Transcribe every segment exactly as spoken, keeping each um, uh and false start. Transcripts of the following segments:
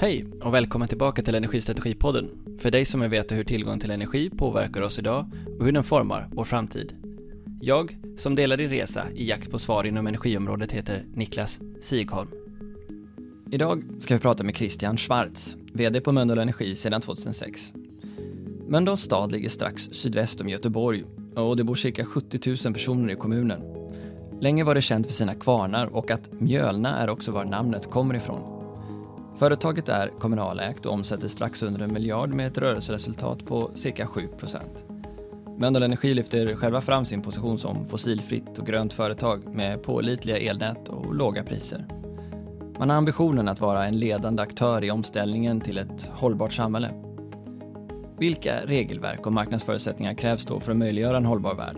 Hej och välkommen tillbaka till Energistrategipodden. För dig som vill veta hur tillgång till energi påverkar oss idag och hur den formar vår framtid. Jag som delar din resa i jakt på svar inom energiområdet heter Niklas Sigholm. Idag ska vi prata med Christian Schwarz, vd på Mölndal Energi sedan tjugohundrasex. Mölndals stad ligger strax sydväst om Göteborg och det bor cirka sjuttio tusen personer i kommunen. Länge var det känt för sina kvarnar och att Mjölna är också var namnet kommer ifrån. Företaget är kommunalägt och omsätter strax under en miljard med ett rörelseresultat på cirka sju procent. Mölndal Energi lyfter själva fram sin position som fossilfritt och grönt företag med pålitliga elnät och låga priser. Man har ambitionen att vara en ledande aktör i omställningen till ett hållbart samhälle. Vilka regelverk och marknadsförutsättningar krävs då för att möjliggöra en hållbar värld?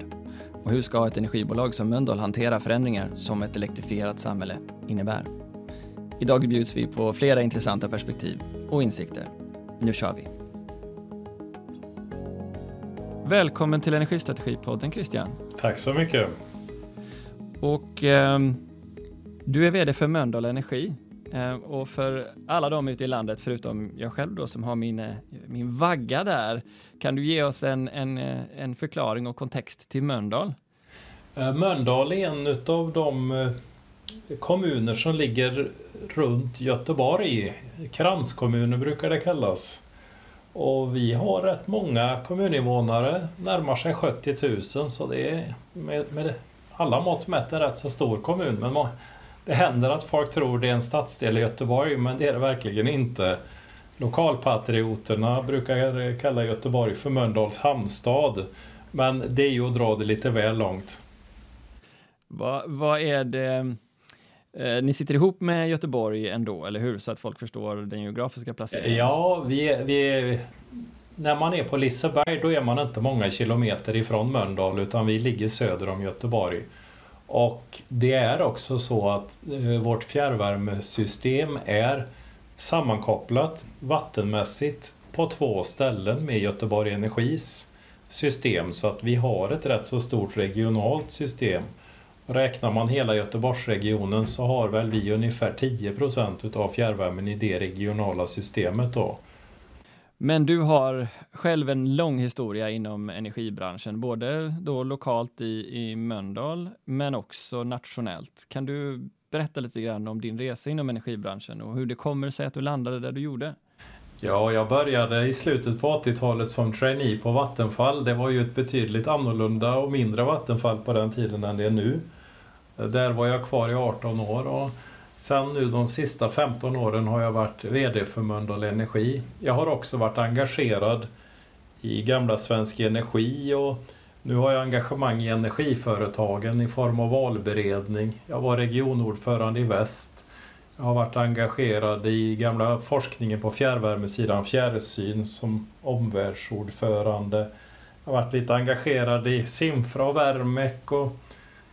Och hur ska ett energibolag som Mölndal hantera förändringar som ett elektrifierat samhälle innebär? Idag bjuds vi på flera intressanta perspektiv och insikter. Nu kör vi! Välkommen till Energistrategipodden, Christian. Tack så mycket. Och eh, du är vd för Mölndal Energi. Eh, och för alla de ute i landet, förutom jag själv då, som har min, min vagga där. Kan du ge oss en, en, en förklaring och kontext till Mölndal? Eh, Mölndal är en av de kommuner som ligger runt Göteborg. Kranskommuner brukar det kallas. Och vi har rätt många kommuninvånare, närmar sig sjuttio tusen, så det är med, med alla mått mätt en rätt så stor kommun. Men man, det händer att folk tror det är en stadsdel i Göteborg, men det är det verkligen inte. Lokalpatrioterna brukar kalla Göteborg för Mölndals hamnstad, men det är ju att dra det lite väl långt. Vad, vad är det? Eh, ni sitter ihop med Göteborg ändå, eller hur? Så att folk förstår den geografiska placeringen. Ja, vi, vi, när man är på Liseberg då är man inte många kilometer ifrån Mölndal, utan vi ligger söder om Göteborg. Och det är också så att eh, vårt fjärrvärmesystem är sammankopplat vattenmässigt på två ställen med Göteborg Energis system. Så att vi har ett rätt så stort regionalt system. Räknar man hela Göteborgsregionen så har väl vi ungefär tio procent av fjärrvärmen i det regionala systemet då. Men du har själv en lång historia inom energibranschen, både då lokalt i, i Mölndal men också nationellt. Kan du berätta lite grann om din resa inom energibranschen och hur det kommer sig att du landade där du gjorde? Ja, jag började i slutet på åttiotalet som trainee på Vattenfall. Det var ju ett betydligt annorlunda och mindre Vattenfall på den tiden än det är nu. Där var jag kvar i arton år och sen nu de sista femton åren har jag varit vd för Mölndal Energi. Jag har också varit engagerad i gamla Svensk Energi och nu har jag engagemang i Energiföretagen i form av valberedning. Jag var regionordförande i Väst. Jag har varit engagerad i gamla forskningen på fjärrvärmesidan, FjärrSyn, som omvärldsordförande. Jag har varit lite engagerad i Simfra och Värmek och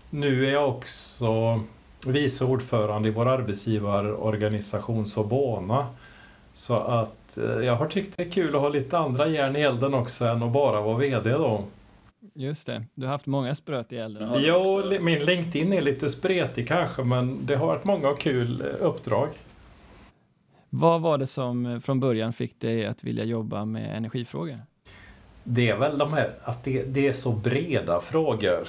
nu är jag också vice ordförande i vår arbetsgivarorganisation Sobona. Så att jag har tyckt det är kul att ha lite andra järn i elden också än att bara vara vd då. Just det, du har haft många spröt i äldre. Jo, min LinkedIn är lite spretig kanske, men det har varit många kul uppdrag. Vad var det som från början fick dig att vilja jobba med energifrågor? Det är väl de här, att det, det är så breda frågor.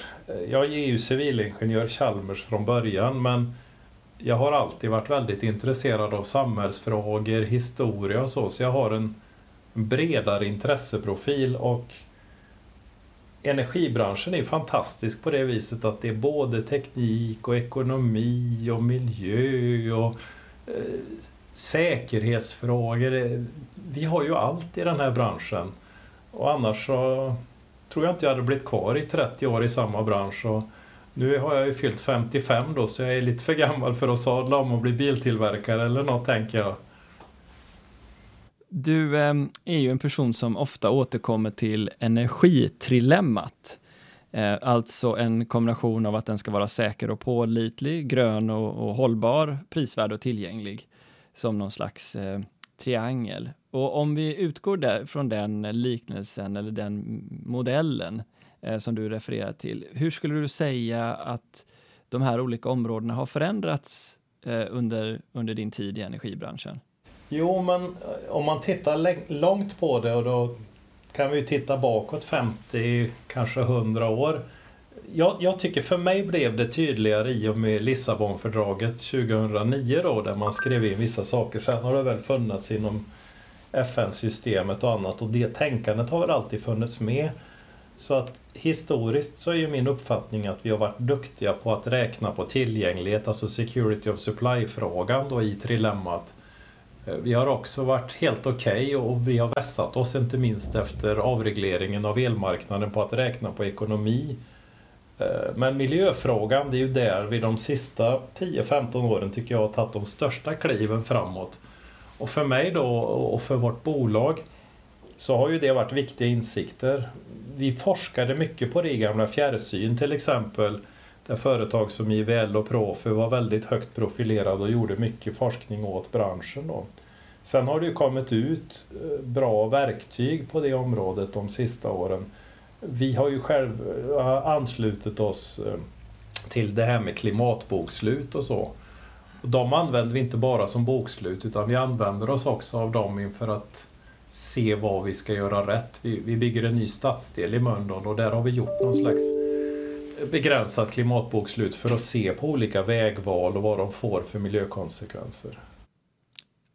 Jag är ju civilingenjör Chalmers från början, men jag har alltid varit väldigt intresserad av samhällsfrågor, historia och så. Så jag har en bredare intresseprofil och energibranschen är fantastisk på det viset att det är både teknik och ekonomi och miljö och eh, säkerhetsfrågor. Vi har ju allt i den här branschen och annars så tror jag inte jag hade blivit kvar i trettio år i samma bransch. Och nu har jag ju fyllt femtiofem då, så jag är lite för gammal för att sadla om och bli biltillverkare eller något, tänker jag. Du eh, är ju en person som ofta återkommer till energitrilemmat. Eh, alltså en kombination av att den ska vara säker och pålitlig, grön och, och hållbar, prisvärd och tillgänglig. Som någon slags eh, triangel. Och om vi utgår där, från den liknelsen eller den modellen eh, som du refererar till. Hur skulle du säga att de här olika områdena har förändrats eh, under, under din tid i energibranschen? Jo, men om man tittar långt på det, och då kan vi ju titta bakåt femtio, kanske hundra år. Jag, jag tycker för mig blev det tydligare i och med Lissabonfördraget tjugohundranio då, där man skrev in vissa saker. Sen har det väl funnits inom F N-systemet och annat, och det tänkandet har väl alltid funnits med. Så att historiskt så är ju min uppfattning att vi har varit duktiga på att räkna på tillgänglighet, alltså security of supply-frågan då i trilemmat. Vi har också varit helt okej okay, och vi har vässat oss inte minst efter avregleringen av elmarknaden på att räkna på ekonomi. Men miljöfrågan, det är ju där vi de sista tio femton åren tycker jag har tagit de största kliven framåt. Och för mig då och för vårt bolag så har ju det varit viktiga insikter. Vi forskade mycket på det gamla FjärrSyn till exempel, där företag som I V L och Profu var väldigt högt profilerade och gjorde mycket forskning åt branschen då. Sen har det ju kommit ut bra verktyg på det området de sista åren. Vi har ju själv anslutit oss till det här med klimatbokslut och så. De använder vi inte bara som bokslut, utan vi använder oss också av dem inför att se vad vi ska göra rätt. Vi, vi bygger en ny stadsdel i Mölndal, och där har vi gjort någon slags begränsat klimatbokslut för att se på olika vägval och vad de får för miljökonsekvenser.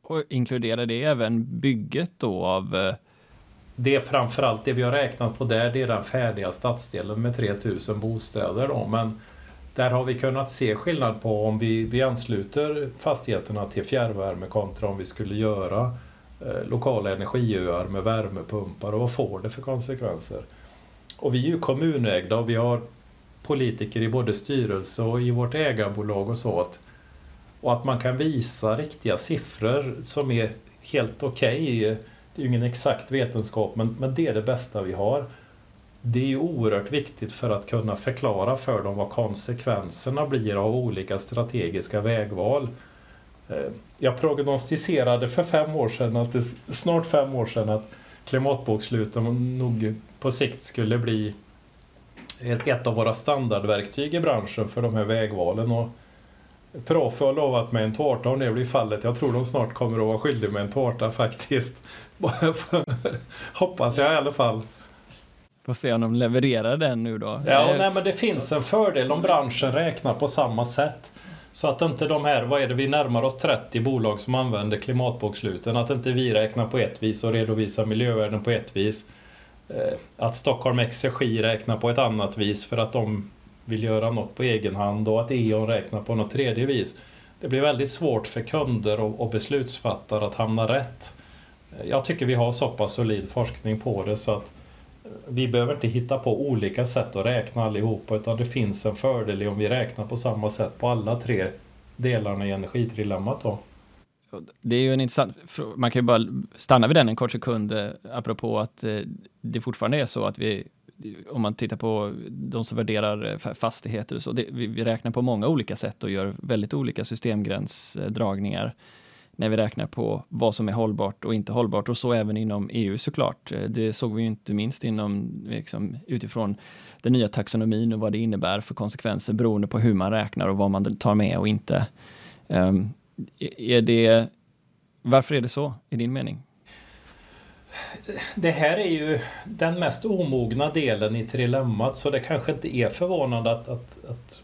Och inkluderar det även bygget då av... Det är framförallt det vi har räknat på där, det är den färdiga stadsdelen med tre tusen bostäder då, men där har vi kunnat se skillnad på om vi, vi ansluter fastigheterna till fjärrvärme kontra om vi skulle göra eh, lokala energiöar med värmepumpar, och vad får det för konsekvenser. Och vi är ju kommunägda och vi har politiker i både styrelse och i vårt ägarbolag och så att, och att man kan visa riktiga siffror som är helt okej okay. Det är ju ingen exakt vetenskap, men, men det är det bästa vi har. Det är ju oerhört viktigt för att kunna förklara för dem vad konsekvenserna blir av olika strategiska vägval. Jag prognostiserade för fem år sedan, att det, snart fem år sedan, att klimatboksluten nog på sikt skulle bli ett, ett av våra standardverktyg i branschen för de här vägvalen. Och Profu har lovat mig en tårta om det blir fallet. Jag tror de snart kommer att vara skyldig med en tårta faktiskt. Hoppas jag i alla fall. Får se om de levererar den nu då. Ja, nej, men det finns en fördel om branschen räknar på samma sätt. Så att inte de här, vad är det vi närmar oss trettio bolag som använder klimatboksluten. Att inte vi räknar på ett vis och redovisar miljövärden på ett vis. Att Stockholm Exergi räknar på ett annat vis för att de vill göra något på egen hand, och att Eon räknar på något tredje vis. Det blir väldigt svårt för kunder och beslutsfattare att hamna rätt. Jag tycker vi har så pass solid forskning på det så att vi behöver inte hitta på olika sätt att räkna allihopa, utan det finns en fördel i om vi räknar på samma sätt på alla tre delarna i energitrilemmat då. Det är ju en intressant, man kan ju bara stanna vid den en kort sekund apropå att det fortfarande är så att vi, om man tittar på de som värderar fastigheter och så, det, vi, vi räknar på många olika sätt och gör väldigt olika systemgränsdragningar när vi räknar på vad som är hållbart och inte hållbart, och så även inom E U såklart. Det såg vi ju inte minst inom, liksom, utifrån den nya taxonomin och vad det innebär för konsekvenser beroende på hur man räknar och vad man tar med och inte. Um, är det, varför är det så i din mening? Det här är ju den mest omogna delen i trilemmat, så det kanske inte är förvånande att, att, att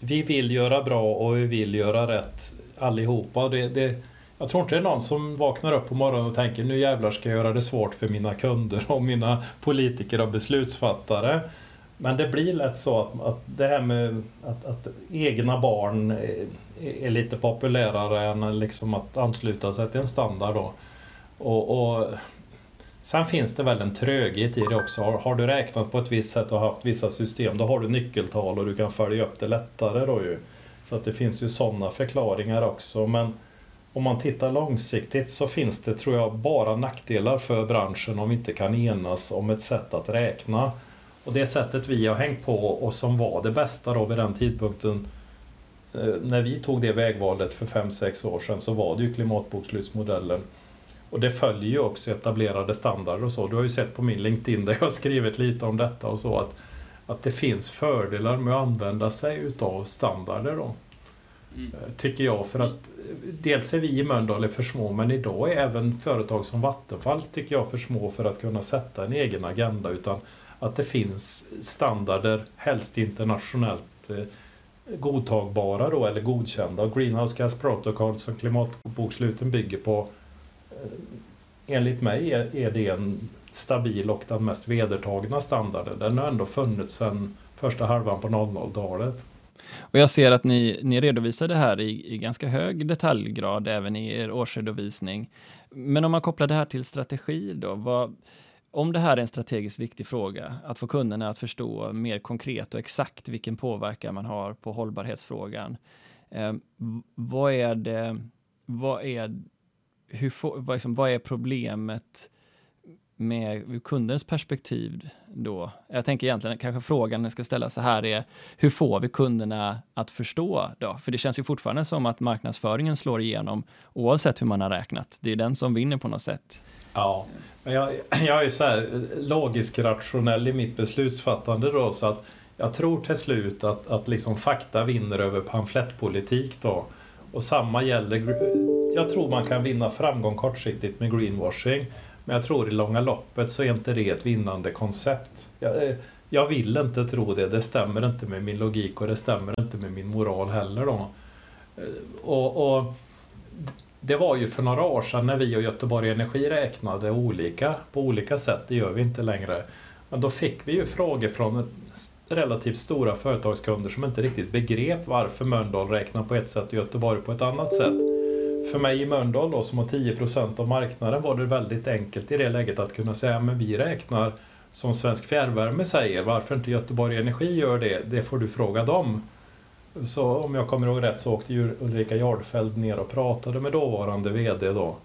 vi vill göra bra och vi vill göra rätt allihopa. Det, det, jag tror inte det är någon som vaknar upp på morgonen och tänker nu jävlar ska jag göra det svårt för mina kunder och mina politiker och beslutsfattare. Men det blir lätt så att, att det här med att, att egna barn är, är lite populärare än liksom att ansluta sig till en standard då. Och, och sen finns det väl en tröghet i det också. Har, har du räknat på ett visst sätt och haft vissa system, då har du nyckeltal och du kan följa upp det lättare då ju. Så att det finns ju sådana förklaringar också. Men om man tittar långsiktigt så finns det, tror jag, bara nackdelar för branschen om vi inte kan enas om ett sätt att räkna. Och det sättet vi har hängt på och som var det bästa då vid den tidpunkten när vi tog det vägvalet för fem sex år sedan, så var det ju klimatbokslutsmodellen. Och det följer ju också etablerade standarder och så. Du har ju sett på min LinkedIn där jag har skrivit lite om detta och så. Att, att det finns fördelar med att använda sig utav standarder då. mm. tycker jag. För att dels är vi i Mölndal för små, men idag är även företag som Vattenfall, tycker jag, för små för att kunna sätta en egen agenda, utan att det finns standarder, helst internationellt godtagbara då, eller godkända. Och Greenhouse Gas Protocol som klimatboksluten bygger på, enligt mig är det en stabil och den mest vedertagna standarden. Den har ändå funnits sedan första halvan på noll noll-talet. Och jag ser att ni, ni redovisar det här i, i ganska hög detaljgrad även i er årsredovisning. Men om man kopplar det här till strategi då, vad, om det här är en strategiskt viktig fråga, att få kunderna att förstå mer konkret och exakt vilken påverkan man har på hållbarhetsfrågan. Eh, vad är det, vad är, hur, vad, liksom, vad är problemet med kundens perspektiv då? Jag tänker egentligen kanske frågan jag ska ställa så här är, hur får vi kunderna att förstå då? För det känns ju fortfarande som att marknadsföringen slår igenom oavsett hur man har räknat. Det är den som vinner på något sätt. Ja, men jag, jag är så här logisk rationell i mitt beslutsfattande då, så att jag tror till slut att, att liksom fakta vinner över pamflettpolitik då. Och samma gäller, jag tror man kan vinna framgång kortsiktigt med greenwashing. Men jag tror i långa loppet så är inte det ett vinnande koncept. Jag, jag vill inte tro det. Det stämmer inte med min logik och det stämmer inte med min moral heller då. Och, och det var ju för några år sedan när vi och Göteborg Energi räknade olika på olika sätt. Det gör vi inte längre. Men då fick vi ju frågor från relativt stora företagskunder som inte riktigt begrep varför Mölndal räknar på ett sätt och Göteborg på ett annat sätt. För mig i Mölndal då, som har tio procent av marknaden, var det väldigt enkelt i det läget att kunna säga, men vi räknar som Svensk Fjärrvärme säger, varför inte Göteborg Energi gör det, det får du fråga dem. Så om jag kommer ihåg rätt så åkte ju Ulrika Jarlfeldt ner och pratade med dåvarande vd då.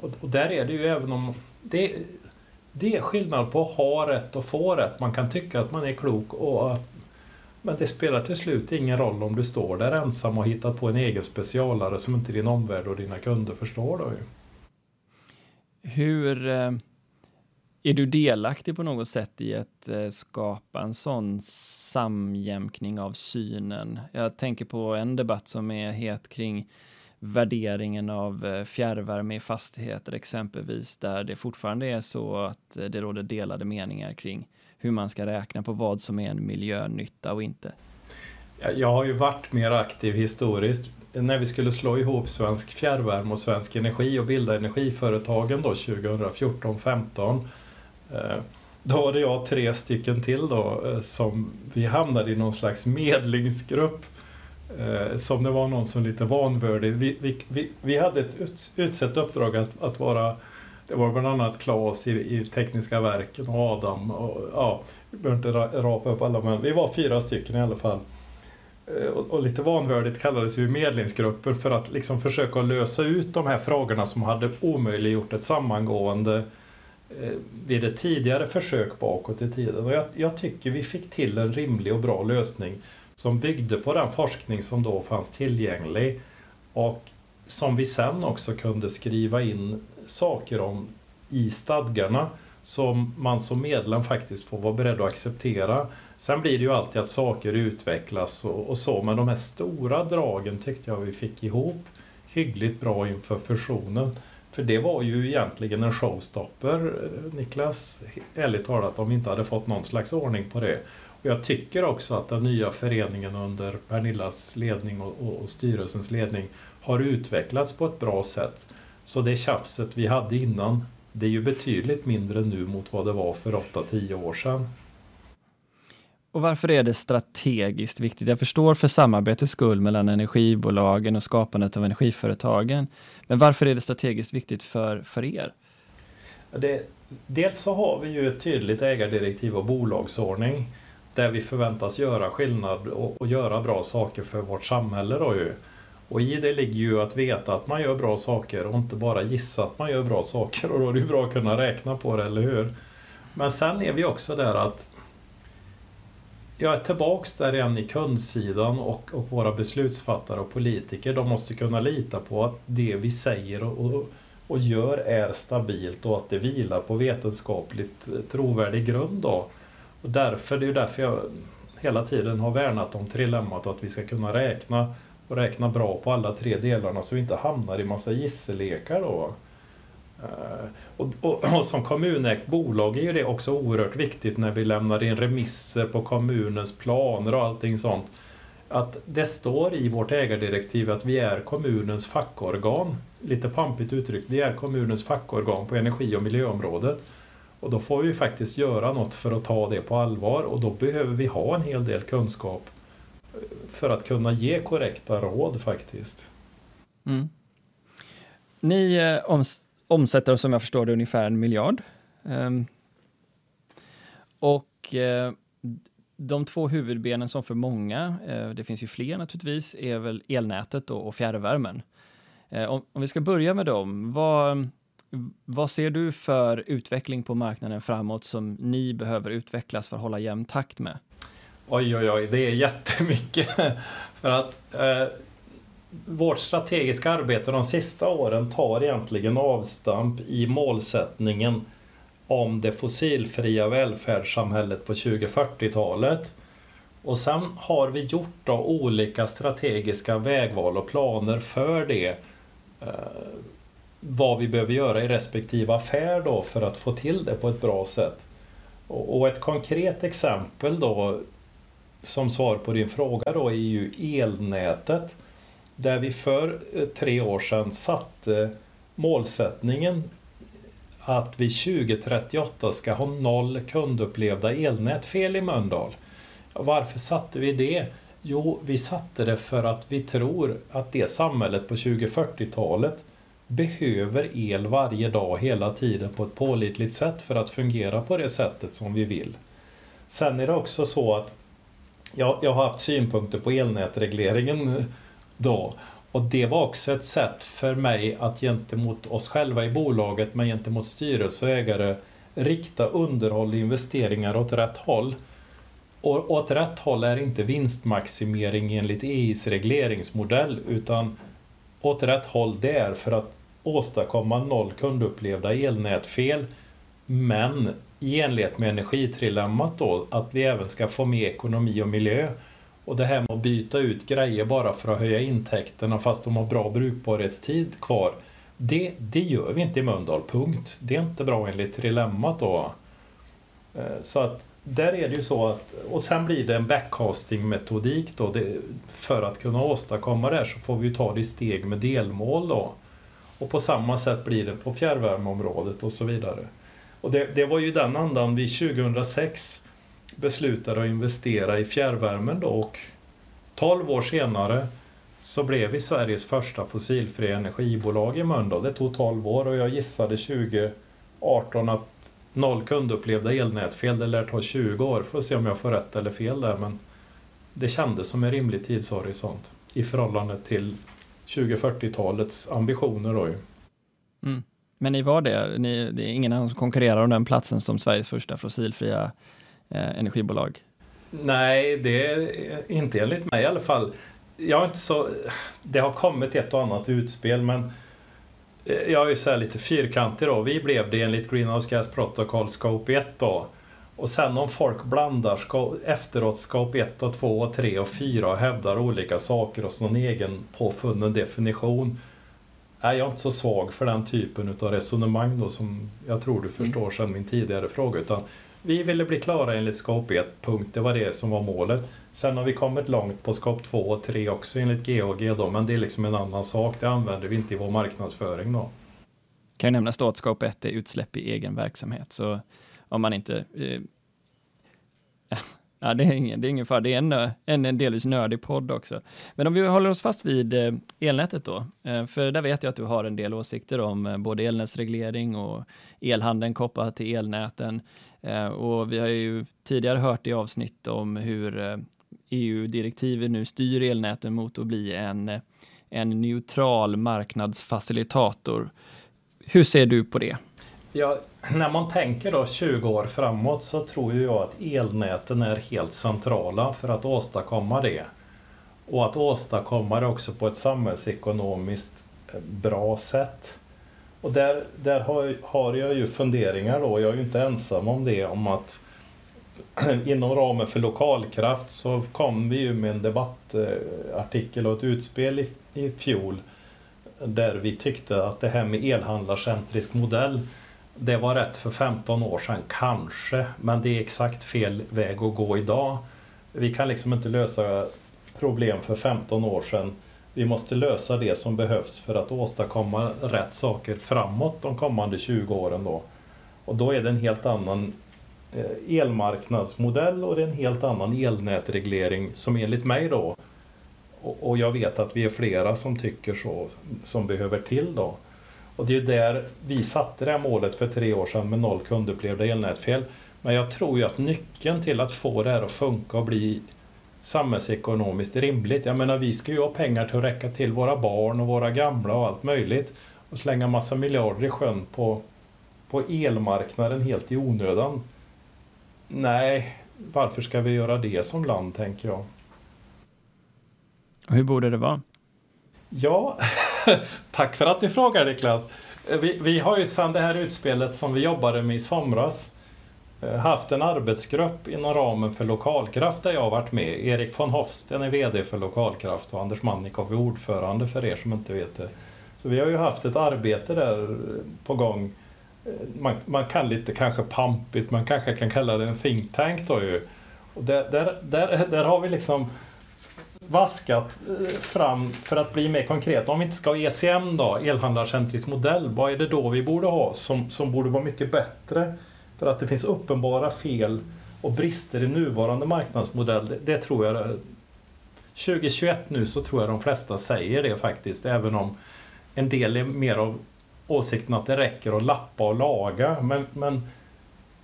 Och där är det ju, även om det, det är skillnad på att ha rätt och få rätt, man kan tycka att man är klok och att, men det spelar till slut ingen roll om du står där ensam och hittar på en egen specialare som inte din omvärld och dina kunder förstår då ju. Hur är du delaktig på något sätt i att skapa en sån samjämkning av synen? Jag tänker på en debatt som är het kring värderingen av fjärrvärme i fastigheter exempelvis, där det fortfarande är så att det råder delade meningar kring hur man ska räkna på vad som är en miljönytta och inte. Jag har ju varit mer aktiv historiskt. När vi skulle slå ihop Svensk Fjärrvärme och Svensk Energi och bilda Energiföretagen då tjugofjorton femton, då hade jag tre stycken till då, som vi hamnade i någon slags medlingsgrupp, som det var någon som lite vanvördig. Vi, vi, vi, vi hade ett ut, utsett uppdrag att, att vara. Det var bland annat Klas i, i Tekniska verken och Adam. Och, ja, vi behöver inte rapa upp alla, men vi var fyra stycken i alla fall. Och, och lite vanvördigt kallades vi medlingsgrupper för att liksom försöka lösa ut de här frågorna som hade omöjliggjort ett sammangående eh, vid ett tidigare försök bakåt i tiden. Och jag, jag tycker vi fick till en rimlig och bra lösning som byggde på den forskning som då fanns tillgänglig och som vi sen också kunde skriva in saker om i stadgarna som man som medlem faktiskt får vara beredd att acceptera. Sen blir det ju alltid att saker utvecklas och, och så, men de här stora dragen tyckte jag vi fick ihop hyggligt bra inför fusionen. För det var ju egentligen en showstopper, Niklas, ärligt talat, om vi inte hade fått någon slags ordning på det. Och jag tycker också att den nya föreningen under Pernillas ledning och, och, och styrelsens ledning har utvecklats på ett bra sätt. Så det tjafset vi hade innan, det är ju betydligt mindre nu mot vad det var för åtta till tio år sedan. Och varför är det strategiskt viktigt? Jag förstår för samarbetets skull mellan energibolagen och skapandet av energiföretagen. Men varför är det strategiskt viktigt för, för er? Det, dels så har vi ju ett tydligt ägardirektiv och bolagsordning där vi förväntas göra skillnad och, och göra bra saker för vårt samhälle då ju. Och i det ligger ju att veta att man gör bra saker och inte bara gissa att man gör bra saker, och då är det ju bra att kunna räkna på det, eller hur? Men sen är vi också där att jag är tillbaks där igen i kundsidan och, och våra beslutsfattare och politiker, de måste kunna lita på att det vi säger och, och, och gör är stabilt och att det vilar på vetenskapligt trovärdig grund då. Och därför, det är ju därför jag hela tiden har värnat om trilemmat och att vi ska kunna räkna och räkna bra på alla tre delarna så vi inte hamnar i massa gisselekar då. Och, och, och som kommunägt bolag är ju det också oerhört viktigt när vi lämnar in remisser på kommunens planer och allting sånt. Att det står i vårt ägardirektiv att vi är kommunens fackorgan, lite pampigt uttryckt, vi är kommunens fackorgan på energi- och miljöområdet. Och då får vi faktiskt göra något för att ta det på allvar och då behöver vi ha en hel del kunskap för att kunna ge korrekta råd faktiskt. Mm. Ni eh, oms- omsätter som jag förstår det ungefär en miljard. Um, och eh, de två huvudbenen som för många, eh, det finns ju fler naturligtvis, är väl elnätet och, och fjärrvärmen. Eh, om, om vi ska börja med dem, vad... Vad ser du för utveckling på marknaden framåt som ni behöver utvecklas för att hålla jämn takt med? Oj, oj, oj, det är jättemycket. För att eh, vårt strategiska arbete de sista åren tar egentligen avstamp i målsättningen om det fossilfria välfärdssamhället på tjugofyrtiotalet. Och sen har vi gjort då olika strategiska vägval och planer för det. Eh, vad vi behöver göra i respektive affär då för att få till det på ett bra sätt. Och ett konkret exempel då som svar på din fråga då är ju elnätet, där vi för tre år sedan satte målsättningen att vi tjugo trettioåtta ska ha noll kundupplevda elnätfel i Mölndal. Varför satte vi det? Jo, vi satte det för att vi tror att det samhället på tjugofyrtiotalet behöver el varje dag hela tiden på ett pålitligt sätt för att fungera på det sättet som vi vill. Sen är det också så att jag, jag har haft synpunkter på elnätregleringen då, och det var också ett sätt för mig att gentemot oss själva i bolaget men gentemot styrelse och ägare rikta underhåll och investeringar åt rätt håll. Och åt rätt håll är inte vinstmaximering enligt E I:s regleringsmodell, utan åt rätt håll där för att åstadkomma noll kundupplevda elnätfel, men i enlighet med energitrilemmat då, att vi även ska få med ekonomi och miljö. Och det här med att byta ut grejer bara för att höja intäkterna fast de har bra brukbarhetstid kvar, det, det gör vi inte i Mölndal, punkt. Det är inte bra enligt trilemmat då. Så att där är det ju så att, och sen blir det en backcasting-metodik då, det, för att kunna åstadkomma det här så får vi ju ta det i steg med delmål då. Och på samma sätt blir det på fjärrvärmeområdet och så vidare. Och det, det var ju den andan vi tjugohundrasex beslutade att investera i fjärrvärmen då, och tolv år senare så blev vi Sveriges första fossilfria energibolag i Mölndal. Det tog tolv år och jag gissade tjugo arton att noll kundupplevda elnätfel, det lär ta tjugo år för att se om jag får rätt eller fel där, men det kändes som en rimlig tidshorisont i förhållande till tjugofyrtiotalets ambitioner då ju. Mm. Men ni var det, ni, det är ingen annan som konkurrerar om den platsen som Sveriges första fossilfria eh, energibolag? Nej, det är inte enligt mig i alla fall. Jag är inte så, det har kommit ett och annat utspel, men jag är ju så här lite fyrkantig då. Vi blev det enligt Greenhouse Gas Protocol Scope ett då. Och sen om folk blandar efteråt Scope ett och två och tre och fyra och hävdar olika saker och någon egen påfunnen definition, är jag inte så svag för den typen av resonemang då, som jag tror du förstår sedan min tidigare fråga. Utan vi ville bli klara enligt Scope ett, punkt. Det var det som var målet. Sen har vi kommit långt på Scope två och tre också enligt G H G då, men det är liksom en annan sak. Det använder vi inte i vår marknadsföring då. Kan ju nämnas då att Scope ett är utsläpp i egen verksamhet. Så om man inte... Eh, ja, det är ingen, det är ingen fara. Det är en, en, en delvis nördig podd också. Men om vi håller oss fast vid eh, elnätet då. Eh, för där vet jag att du har en del åsikter om eh, både elnätsreglering och elhandeln kopplat till elnäten. Eh, och vi har ju tidigare hört i avsnitt om hur... Eh, E U-direktivet nu styr elnäten mot att bli en, en neutral marknadsfacilitator. Hur ser du på det? Ja, när man tänker då tjugo år framåt så tror jag att elnäten är helt centrala för att åstadkomma det. Och att åstadkomma det också på ett samhällsekonomiskt bra sätt. Och där, där har, har jag ju funderingar då, jag är ju inte ensam om det, om att inom ramen för Lokalkraft så kom vi ju med en debattartikel och ett utspel i, i fjol där vi tyckte att det här med elhandlarcentrisk modell, det var rätt för femton år sedan kanske, men det är exakt fel väg att gå idag. Vi kan liksom inte lösa problem för femton år sedan. Vi måste lösa det som behövs för att åstadkomma rätt saker framåt de kommande tjugo åren då. Och då är det en helt annan elmarknadsmodell och det är en helt annan elnätreglering som enligt mig då, och jag vet att vi är flera som tycker så, som behöver till då. Och det är ju där vi satte det här målet för tre år sedan med noll kundupplevda elnätfel. Men jag tror ju att nyckeln till att få det här att funka och bli samhällsekonomiskt rimligt. Jag menar, vi ska ju ha pengar till att räcka till våra barn och våra gamla och allt möjligt. Och slänga massa miljarder i sjön på, på elmarknaden helt i onödan. Nej, varför ska vi göra det som land, tänker jag. Hur borde det vara? Ja, tack för att ni frågar, Niklas. Vi, vi har ju sedan det här utspelet som vi jobbade med i somras haft en arbetsgrupp inom ramen för Lokalkraft där jag har varit med. Erik von Hofsten är vd för Lokalkraft och Anders Mannikoff är ordförande, för er som inte vet det. Så vi har ju haft ett arbete där på gång. Man, man kan lite kanske pampigt, man kanske kan kalla det en think tank då ju. Och där, där, där, där har vi liksom vaskat fram, för att bli mer konkret, om vi inte ska ha E C M då, elhandlarcentrisk modell, vad är det då vi borde ha som, som borde vara mycket bättre? För att det finns uppenbara fel och brister i nuvarande marknadsmodell, det, det tror jag tjugohundratjugoett nu, så tror jag de flesta säger det faktiskt, även om en del är mer av åsikten att det räcker att lappa och laga, men, men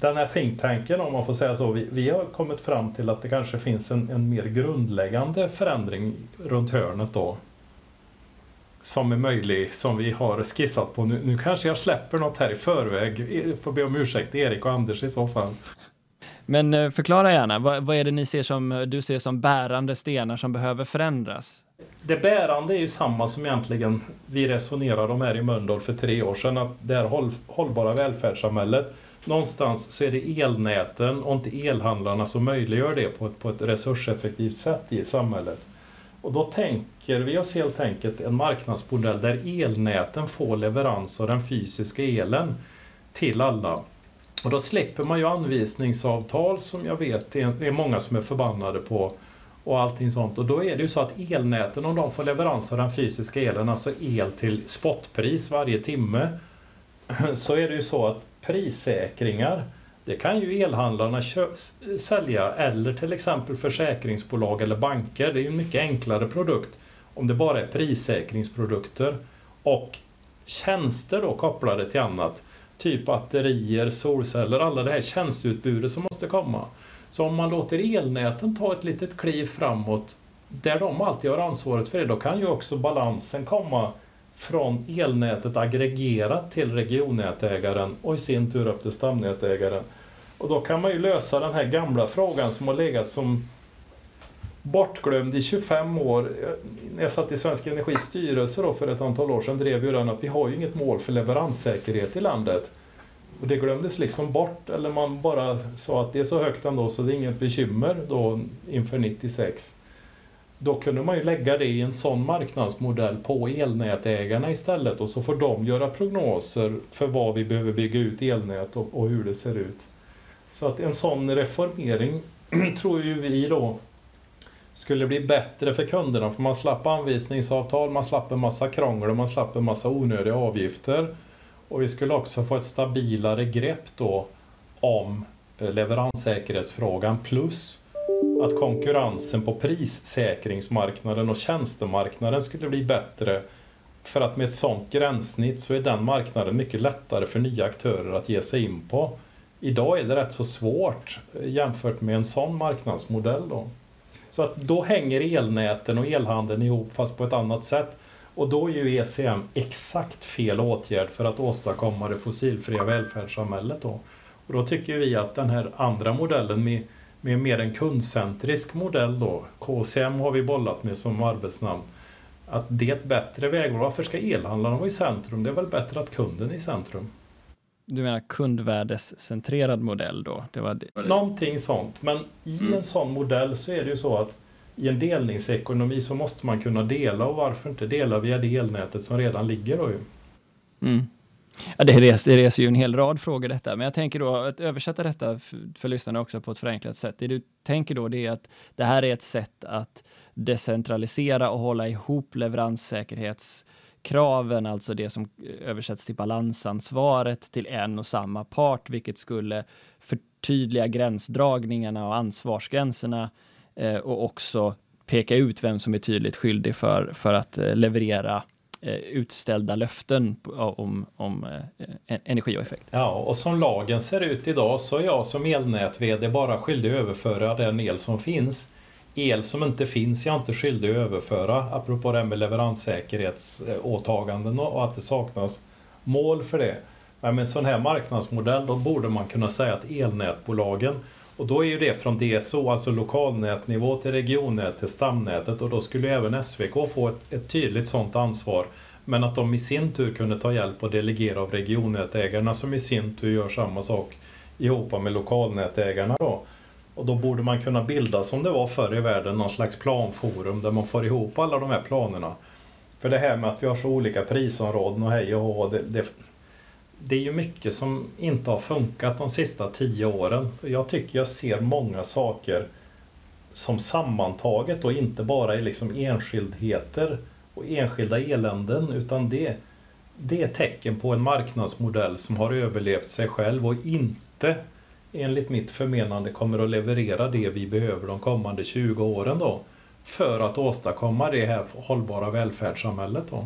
den här thinktanken, om man får säga så, vi, vi har kommit fram till att det kanske finns en, en mer grundläggande förändring runt hörnet då. Som är möjlig, som vi har skissat på. Nu, nu kanske jag släpper något här i förväg. Jag får be om ursäkt, Erik och Anders i så fall. Men förklara gärna, vad, vad är det ni ser som, du ser som bärande stenar som behöver förändras? Det bärande är ju samma som egentligen vi resonerade om här i Mölndal för tre år sedan. Att det här håll, hållbara välfärdssamhället, någonstans så är det elnäten och inte elhandlarna som möjliggör det på ett, på ett resurseffektivt sätt i samhället. Och då tänker vi oss helt enkelt en marknadsmodell där elnäten får leverans av den fysiska elen till alla. Och då slipper man ju anvisningsavtal som jag vet är många som är förbannade på och allting sånt. Och då är det ju så att elnäten, om de får leverans av den fysiska elen, alltså el till spotpris varje timme, så är det ju så att prissäkringar, det kan ju elhandlarna kö- sälja, eller till exempel försäkringsbolag eller banker. Det är ju en mycket enklare produkt om det bara är prissäkringsprodukter och tjänster då kopplade till annat. Typ batterier, solceller, alla det här tjänstutbudet som måste komma. Så om man låter elnäten ta ett litet kliv framåt där de alltid har ansvaret för det, då kan ju också balansen komma från elnätet aggregerat till regionnätägaren och i sin tur upp till stamnätägaren. Och då kan man ju lösa den här gamla frågan som har legat som bortglömd i tjugofem år. Jag satt i Svenska energistyrelsen då för ett antal år sedan, drev ju den att vi har ju inget mål för leveranssäkerhet i landet. Och det glömdes liksom bort, eller man bara sa att det är så högt ändå så det är inget bekymmer då inför nittiosex. Då kunde man ju lägga det i en sån marknadsmodell på elnätägarna istället, och så får de göra prognoser för vad vi behöver bygga ut elnät och, och hur det ser ut. Så att en sån reformering tror ju vi då skulle bli bättre för kunderna, för man slapp anvisningsavtal, man slapp en massa krångel och man slapp en massa onödiga avgifter. Och vi skulle också få ett stabilare grepp då om leveranssäkerhetsfrågan, plus att konkurrensen på prissäkringsmarknaden och tjänstemarknaden skulle bli bättre, för att med ett sånt gränssnitt så är den marknaden mycket lättare för nya aktörer att ge sig in på. Idag är det rätt så svårt jämfört med en sån marknadsmodell då. Så att då hänger elnäten och elhandeln ihop, fast på ett annat sätt, och då är ju E C M exakt fel åtgärd för att åstadkomma det fossilfria välfärdssamhället då. Och då tycker vi att den här andra modellen med med mer en kundcentrisk modell då, K C M har vi bollat med som arbetsnamn, att det är ett bättre väg. Varför ska elhandlarna vara i centrum? Det är väl bättre att kunden är i centrum. Du menar kundvärdescentrerad modell då? Det var det. Någonting sånt. Men i mm. en sån modell så är det ju så att i en delningsekonomi så måste man kunna dela, och varför inte dela via det elnätet som redan ligger då ju? Mm. Ja, det reser, det reser ju en hel rad frågor detta, men jag tänker då att översätta detta för, för lyssnarna också på ett förenklat sätt. Det du tänker då det är att det här är ett sätt att decentralisera och hålla ihop leveranssäkerhetskraven, alltså det som översätts till balansansvaret, till en och samma part, vilket skulle förtydliga gränsdragningarna och ansvarsgränserna eh, och också peka ut vem som är tydligt skyldig för, för att eh, leverera utställda löften om, om eh, energi och effekt. Ja, och som lagen ser ut idag så är jag som elnätvd bara skyldig att överföra den el som finns. El som inte finns är jag inte skyldig att överföra, apropå det med leveranssäkerhetsåtaganden och att det saknas mål för det. Men med en sån här marknadsmodell då borde man kunna säga att elnätbolagen, och då är ju det från D S O, alltså lokalnätnivå, till regionnät, till stamnätet, och då skulle även S V K få ett, ett tydligt sådant ansvar, men att de i sin tur kunde ta hjälp och delegera av regionnätägarna som i sin tur gör samma sak ihop med lokalnätägarna då. Och då borde man kunna bilda, som det var förr i världen, någon slags planforum där man får ihop alla de här planerna. För det här med att vi har så olika prisområden och hej och hå, det, det, det är ju mycket som inte har funkat de sista tio åren. Jag tycker jag ser många saker som sammantaget och inte bara är liksom enskildheter och enskilda eländen, utan det, det är tecken på en marknadsmodell som har överlevt sig själv och inte enligt mitt förmenande kommer att leverera det vi behöver de kommande tjugo åren då, för att åstadkomma det här hållbara välfärdssamhället då.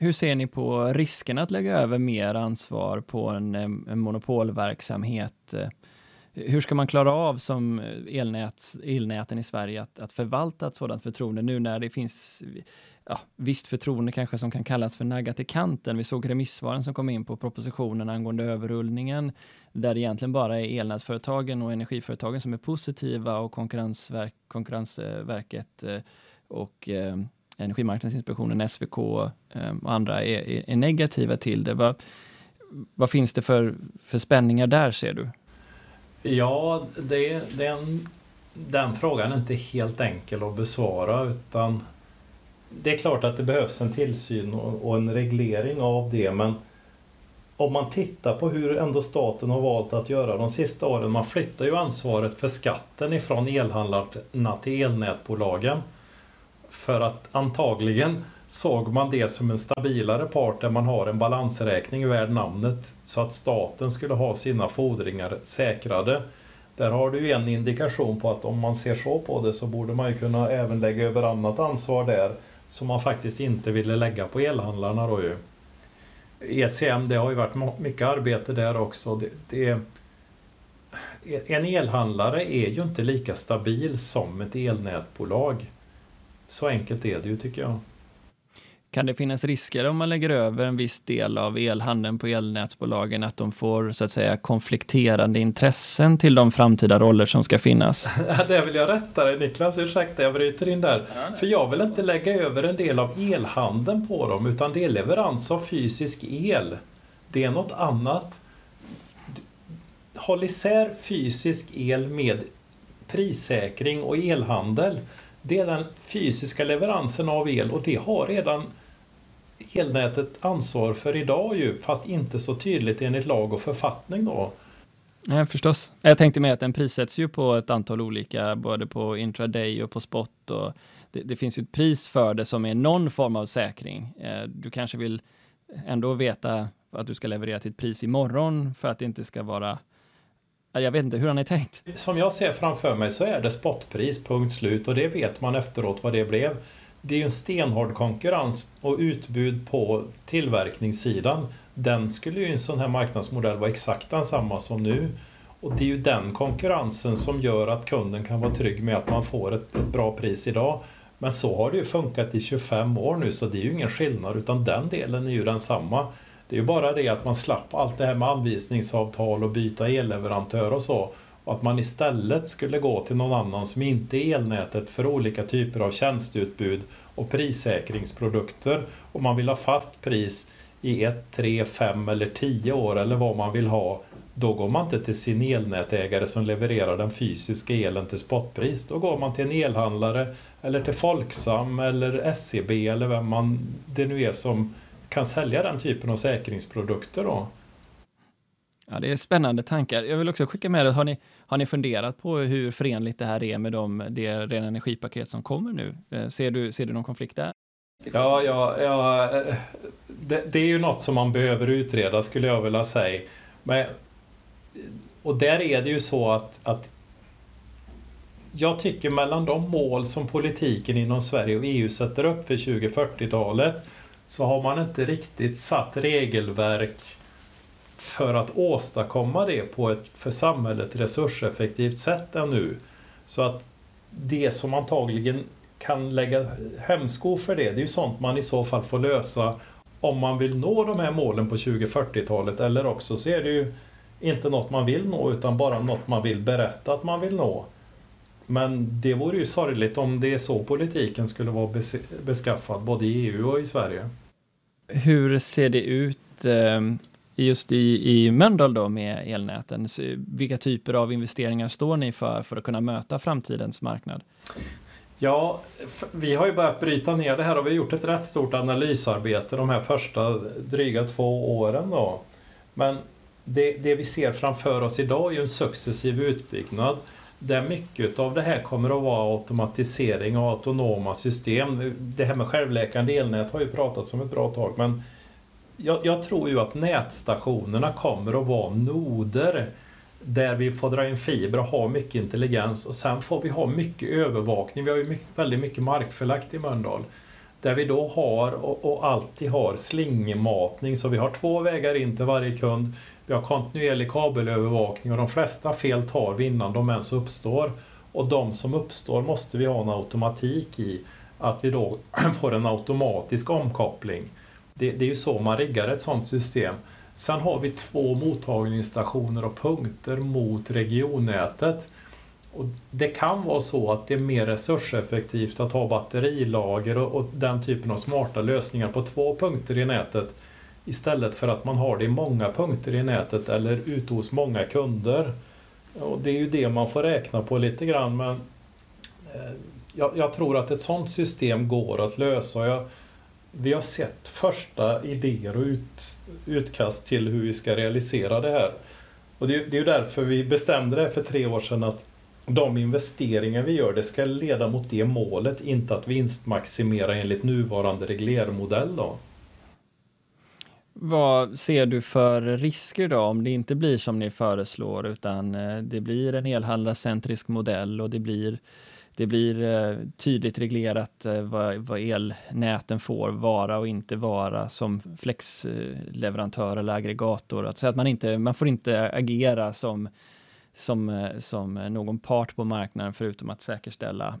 Hur ser ni på risken att lägga över mer ansvar på en, en monopolverksamhet? Hur ska man klara av som elnät, elnäten i Sverige att, att förvalta ett sådant förtroende nu när det finns ja, visst förtroende kanske som kan kallas för naggat i kanten? Vi såg remissvaren som kom in på propositionen angående överrullningen där det egentligen bara är elnätsföretagen och energiföretagen som är positiva och Konkurrensverk, Konkurrensverket och eh, Energimarknadsinspektionen, S V K och andra är, är negativa till det. Vad, vad finns det för, för spänningar där, ser du? Ja, det, den, den frågan är inte helt enkel att besvara, utan det är klart att det behövs en tillsyn och, och en reglering av det, men om man tittar på hur ändå staten har valt att göra de sista åren, man flyttar ju ansvaret för skatten ifrån elhandlarna till elnätbolagen. För att antagligen såg man det som en stabilare part där man har en balansräkning värd namnet, så att staten skulle ha sina fordringar säkrade. Där har du en indikation på att om man ser så på det så borde man ju kunna även lägga över annat ansvar där som man faktiskt inte ville lägga på elhandlarna då ju. E C M, det har ju varit mycket arbete där också. Det, det, en elhandlare är ju inte lika stabil som ett elnätbolag. Så enkelt är det ju, tycker jag. Kan det finnas risker om man lägger över en viss del av elhandeln på elnätsbolagen att de får så att säga konflikterande intressen till de framtida roller som ska finnas? Det vill jag rätta dig, Niklas, ursäkta jag bryter in där. Ja, för jag vill inte lägga över en del av elhandeln på dem, utan det är leverans av fysisk el. Det är något annat. Håll isär fysisk el med prissäkring och elhandel. Det är den fysiska leveransen av el, och det har redan elnätet ansvar för idag ju, fast inte så tydligt enligt lag och författning då. Nej, förstås. Jag tänkte med att den prissätts ju på ett antal olika, både på intraday och på spot, och det, det finns ju ett pris för det som är någon form av säkring. Du kanske vill ändå veta att du ska leverera till ett pris imorgon för att det inte ska vara... Jag vet inte hur han är tänkt. Som jag ser framför mig så är det spotpris, punkt slut. Och det vet man efteråt vad det blev. Det är ju en stenhård konkurrens och utbud på tillverkningssidan. Den skulle ju i en sån här marknadsmodell vara exakt densamma som nu. Och det är ju den konkurrensen som gör att kunden kan vara trygg med att man får ett, ett bra pris idag. Men så har det ju funkat i tjugofem år nu, så det är ju ingen skillnad, utan den delen är ju densamma. Det är ju bara det att man slapp allt det här med anvisningsavtal och byta elleverantör och så. Och att man istället skulle gå till någon annan som inte är elnätet för olika typer av tjänstutbud och prissäkringsprodukter. Och man vill ha fast pris i ett, tre, fem eller tio år eller vad man vill ha, då går man inte till sin elnätägare som levererar den fysiska elen till spotpris. Då går man till en elhandlare eller till Folksam eller S E B eller vem man det nu är som kan sälja den typen av säkringsprodukter då. Ja, det är spännande tankar. Jag vill också skicka med det. Har ni, har ni funderat på hur förenligt det här är med de, det rena energipaket som kommer nu? Ser du, ser du någon konflikt där? Ja, ja, ja det, det är ju något som man behöver utreda skulle jag vilja säga. Men, och där är det ju så att, att jag tycker mellan de mål som politiken inom Sverige och E U sätter upp för tjugofyrtiotalet så har man inte riktigt satt regelverk för att åstadkomma det på ett för samhället resurseffektivt sätt ännu. Så att det som antagligen kan lägga hämsko för det, det är ju sånt man i så fall får lösa om man vill nå de här målen på tjugofyrtiotalet, eller också så är det ju inte något man vill nå utan bara något man vill berätta att man vill nå. Men det vore ju sorgligt om det är så politiken skulle vara beskaffad både i E U och i Sverige. Hur ser det ut just i, i Mölndal då med elnäten? Vilka typer av investeringar står ni för för att kunna möta framtidens marknad? Ja, vi har ju börjat bryta ner det här och vi har gjort ett rätt stort analysarbete de här första dryga två åren då. Men det, det vi ser framför oss idag är ju en successiv utbyggnad där mycket av det här kommer att vara automatisering och autonoma system. Det här med självläkande elnät har ju pratats om ett bra tag, men jag, jag tror ju att nätstationerna kommer att vara noder där vi får dra in fiber och ha mycket intelligens, och sen får vi ha mycket övervakning. Vi har ju mycket, väldigt mycket markförlagt i Mölndal där vi då har och, och alltid har slingmatning, så vi har två vägar in till varje kund. Vi har kontinuerlig kabelövervakning och de flesta fel tar vi innan de ens uppstår, och de som uppstår måste vi ha en automatik i att vi då får en automatisk omkoppling. Det, det är ju så man riggar ett sådant system. Sen har vi två mottagningsstationer och punkter mot regionnätet. Och det kan vara så att det är mer resurseffektivt att ha batterilager och, och den typen av smarta lösningar på två punkter i nätet istället för att man har det i många punkter i nätet eller ute hos många kunder. Och det är ju det man får räkna på lite grann, men eh, jag, jag tror att ett sådant system går att lösa. Jag, Vi har sett första idéer och ut, utkast till hur vi ska realisera det här. Och det, det är ju därför vi bestämde det för tre år sedan att de investeringar vi gör, det ska leda mot det målet, inte att vinstmaximera enligt nuvarande reglermodell då. Vad ser du för risker då om det inte blir som ni föreslår utan det blir en elhandlarcentrisk modell och det blir... Det blir tydligt reglerat vad, vad elnäten får vara och inte vara som flexleverantör eller aggregator. Att säga att man, inte, man får inte agera som, som, som någon part på marknaden förutom att säkerställa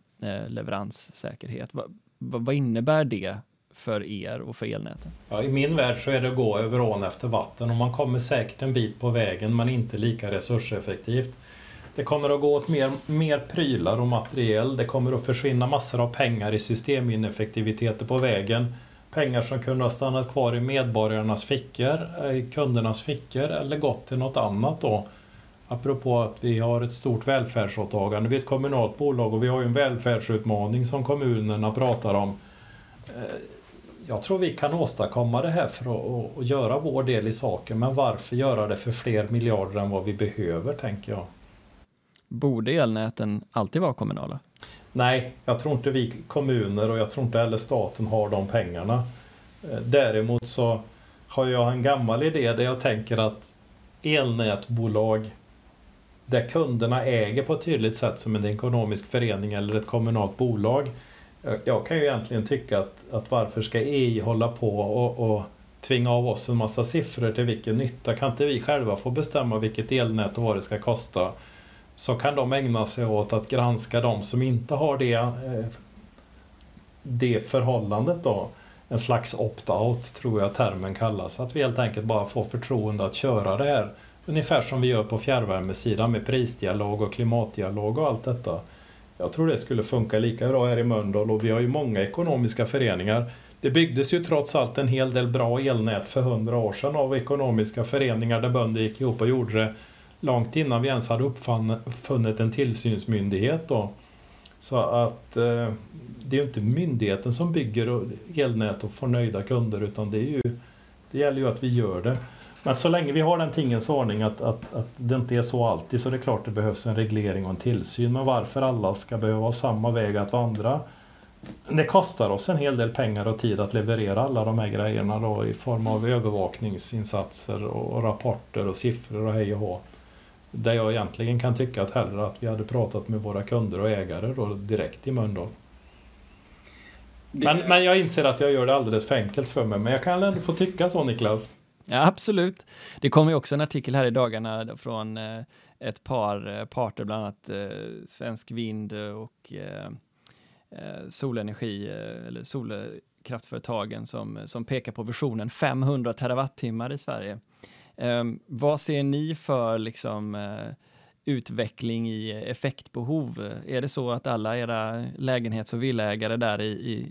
leveranssäkerhet. Vad, vad innebär det för er och för elnäten? Ja, i min värld så är det att gå över ån efter vatten, och man kommer säkert en bit på vägen men inte lika resurseffektivt. Det kommer att gå åt mer, mer prylar och materiel. Det kommer att försvinna massor av pengar i systemineffektiviteter på vägen. Pengar som kunde ha stannat kvar i medborgarnas fickor, i kundernas fickor eller gått till något annat då. Apropå att vi har ett stort välfärdsåtagande. Vi är ett kommunalt bolag och vi har ju en välfärdsutmaning som kommunerna pratar om. Jag tror vi kan åstadkomma det här för att göra vår del i saken. Men varför göra det för fler miljarder än vad vi behöver, tänker jag. Borde elnäten alltid vara kommunala? Nej, jag tror inte vi kommuner och jag tror inte heller staten har de pengarna. Däremot så har jag en gammal idé där jag tänker att elnätbolag där kunderna äger på ett tydligt sätt som en ekonomisk förening eller ett kommunalt bolag. Jag kan ju egentligen tycka att, att varför ska E I hålla på och, och tvinga av oss en massa siffror till vilken nytta? Kan inte vi själva få bestämma vilket elnät och vad det ska kosta? Så kan de ägna sig åt att granska de som inte har det, det förhållandet då. En slags opt-out tror jag termen kallas. Att vi helt enkelt bara får förtroende att köra det här. Ungefär som vi gör på fjärrvärmesidan med prisdialog och klimatdialog och allt detta. Jag tror det skulle funka lika bra här i Mölndal, och vi har ju många ekonomiska föreningar det byggdes ju trots allt en hel del bra elnät för hundra år sedan av ekonomiska föreningar där bönder gick ihop och gjorde det långt innan vi ens hade uppfunnit en tillsynsmyndighet då. Så att eh, det är ju inte myndigheten som bygger elnät och får nöjda kunder, utan det är ju, det gäller ju att vi gör det. Men så länge vi har den tingens ordning att, att, att det inte är så alltid, så det är klart det behövs en reglering och en tillsyn. Men varför alla ska behöva ha samma väg att vandra? Det kostar oss en hel del pengar och tid att leverera alla de här grejerna då, i form av övervakningsinsatser och rapporter och siffror och hej och hå. Där jag egentligen kan tycka att hellre att vi hade pratat med våra kunder och ägare då, direkt i Mölndal. Men, men jag inser att jag gör det alldeles för enkelt för mig, men jag kan ändå få tycka så, Niklas. Ja, absolut. Det kommer ju också en artikel här i dagarna från ett par parter, bland annat Svensk Vind och solenergi eller solkraftföretagen, som, som pekar på visionen femhundra terawattimmar i Sverige. Vad ser ni för liksom, utveckling i effektbehov? Är det så att alla era lägenhets- och villaägare där i,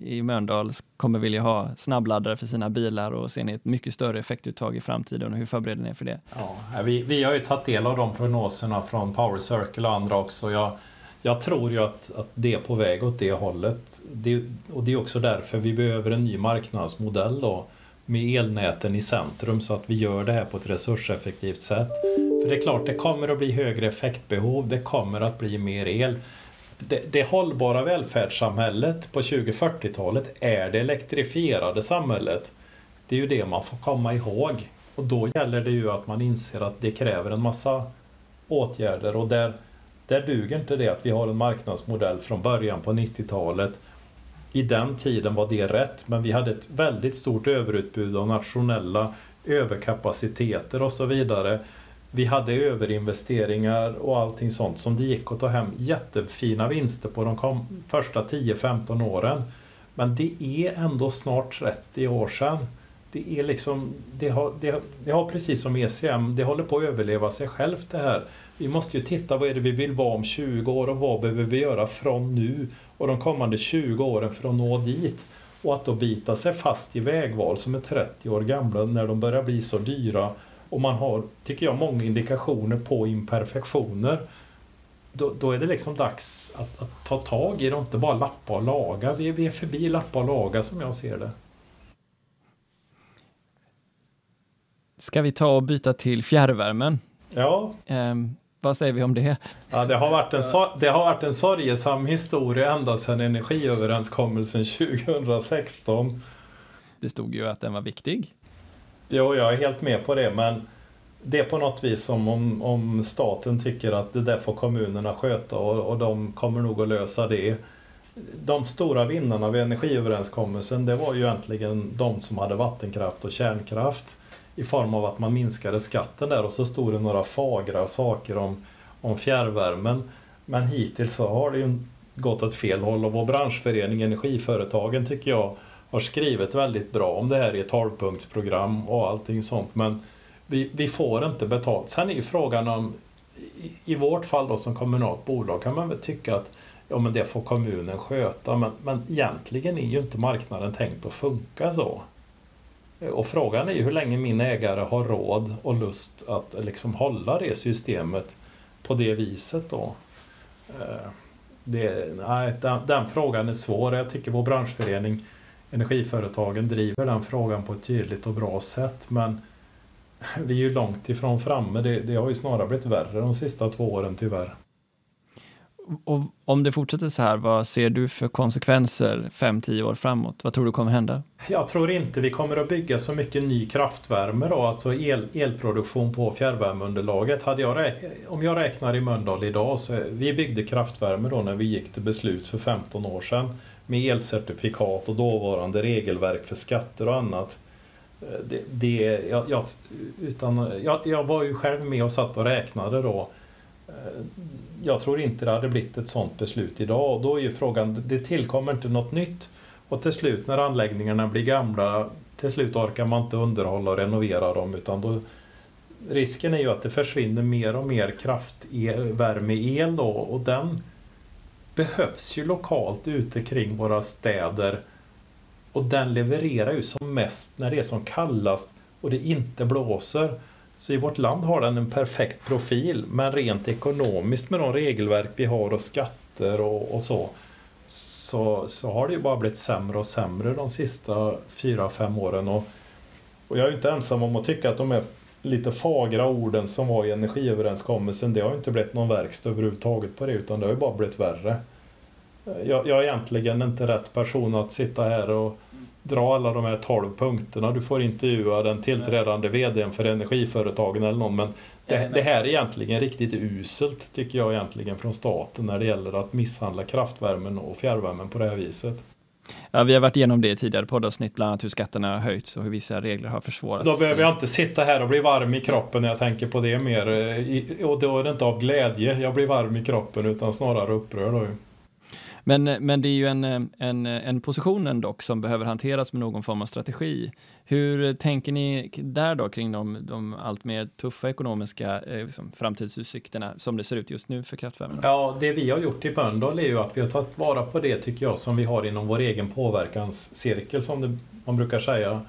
i, i Mölndal kommer vilja ha snabbladdare för sina bilar, och ser ni ett mycket större effektuttag i framtiden, och hur förbereder ni er för det? Ja, vi, vi har ju tagit del av de prognoserna från Power Circle och andra också. Jag, jag tror ju att, att det är på väg åt det hållet. Det, och det är också därför vi behöver en ny marknadsmodell då, med elnäten i centrum, så att vi gör det här på ett resurseffektivt sätt. För det är klart, det kommer att bli högre effektbehov, det kommer att bli mer el. Det, det hållbara välfärdssamhället på tjugo fyrtiotalet är det elektrifierade samhället. Det är ju det man får komma ihåg. Och då gäller det ju att man inser att det kräver en massa åtgärder, och där, där duger inte det att vi har en marknadsmodell från början på nittiotalet. I den tiden var det rätt, men vi hade ett väldigt stort överutbud av nationella överkapaciteter och så vidare. Vi hade överinvesteringar och allting sånt som det gick att ta hem jättefina vinster på de kom första tio femton åren. Men det är ändå snart trettio år sedan. Det är liksom, det har, det, det har precis som E C M, det håller på att överleva sig självt det här. Vi måste ju titta, vad är det vi vill vara om tjugo år, och vad behöver vi göra från nu och de kommande tjugo åren för att nå dit. Och att då bita sig fast i vägval som är trettio år gamla, när de börjar bli så dyra och man har, tycker jag, många indikationer på imperfektioner. Då, då är det liksom dags att, att ta tag i det och inte bara lappa och laga. Vi, vi är förbi lappa och laga som jag ser det. Ska vi ta och byta till fjärrvärmen? Ja. Ehm, vad säger vi om det? Ja, det har varit en, so- det har varit en sorgesam historia ända sedan energiöverenskommelsen tjugo sexton. Det stod ju att den var viktig. Jo, jag är helt med på det, men det är på något vis som om, om staten tycker att det där får kommunerna sköta, och, och de kommer nog att lösa det. De stora vinnarna vid energiöverenskommelsen, det var ju egentligen de som hade vattenkraft och kärnkraft, i form av att man minskade skatten där, och så stod det några fagra saker om, om fjärrvärmen. Men hittills så har det ju gått åt fel håll, och vår branschförening Energiföretagen tycker jag har skrivit väldigt bra om det här i ett tolvpunktsprogram och allting sånt. Men vi, vi får inte betalt. Sen är ju frågan om, i vårt fall då som kommunalt bolag kan man väl tycka att ja, men det får kommunen sköta. Men, men egentligen är ju inte marknaden tänkt att funka så. Och frågan är ju hur länge min ägare har råd och lust att liksom hålla det systemet på det viset då. Det, nej, den, den frågan är svår. Jag tycker vår branschförening Energiföretagen driver den frågan på ett tydligt och bra sätt. Men vi är ju långt ifrån framme. Det, det har ju snarare blivit värre de sista två åren tyvärr. Och om det fortsätter så här, vad ser du för konsekvenser fem till tio år framåt? Vad tror du kommer hända? Jag tror inte vi kommer att bygga så mycket ny kraftvärme då, alltså el, elproduktion på fjärrvärmeunderlaget. Hade jag räk- om jag räknar i Mölndal idag, så vi byggde kraftvärme då när vi gick till beslut för femton år sedan med elcertifikat och dåvarande regelverk för skatter och annat. Det, det, jag, jag, utan, jag, jag var ju själv med och satt och räknade då. Jag tror inte det hade blivit ett sådant beslut idag, och då är ju frågan, det tillkommer inte något nytt, och till slut när anläggningarna blir gamla, till slut orkar man inte underhålla och renovera dem, utan då, risken är ju att det försvinner mer och mer kraftvärme-el då, och den behövs ju lokalt ute kring våra städer Och den levererar ju som mest när det är som kallast och det inte blåser. Så i vårt land har den en perfekt profil, men rent ekonomiskt med de regelverk vi har och skatter och, och så, så, så har det ju bara blivit sämre och sämre de sista fyra, fem åren. Och, och jag är ju inte ensam om att tycka att de är lite fagra orden som var i energiöverenskommelsen, det har ju inte blivit någon verkstad överhuvudtaget på det, utan det har ju bara blivit värre. Jag, jag är egentligen inte rätt person att sitta här och dra alla de här tolv punkterna. Du får intervjua den tillträdande vdn för Energiföretagen eller någon. Men det, det här är egentligen riktigt uselt, tycker jag egentligen, från staten när det gäller att misshandla kraftvärmen och fjärrvärmen på det här viset. Ja, vi har varit igenom det i tidigare poddavsnitt, bland annat hur skatterna har höjts och hur vissa regler har försvårats. Då behöver jag inte sitta här och bli varm i kroppen när jag tänker på det mer. Och då är det inte av glädje jag blir varm i kroppen, utan snarare upprörd då ju. Men, men det är ju en, en, en position ändå som behöver hanteras med någon form av strategi. Hur tänker ni där då kring de, de allt mer tuffa ekonomiska eh, liksom, framtidsutsikterna som det ser ut just nu för kraftvärmen? Ja, det vi har gjort i Mölndal är ju att vi har tagit vara på det, tycker jag, som vi har inom vår egen påverkanscirkel, som det, man brukar säga.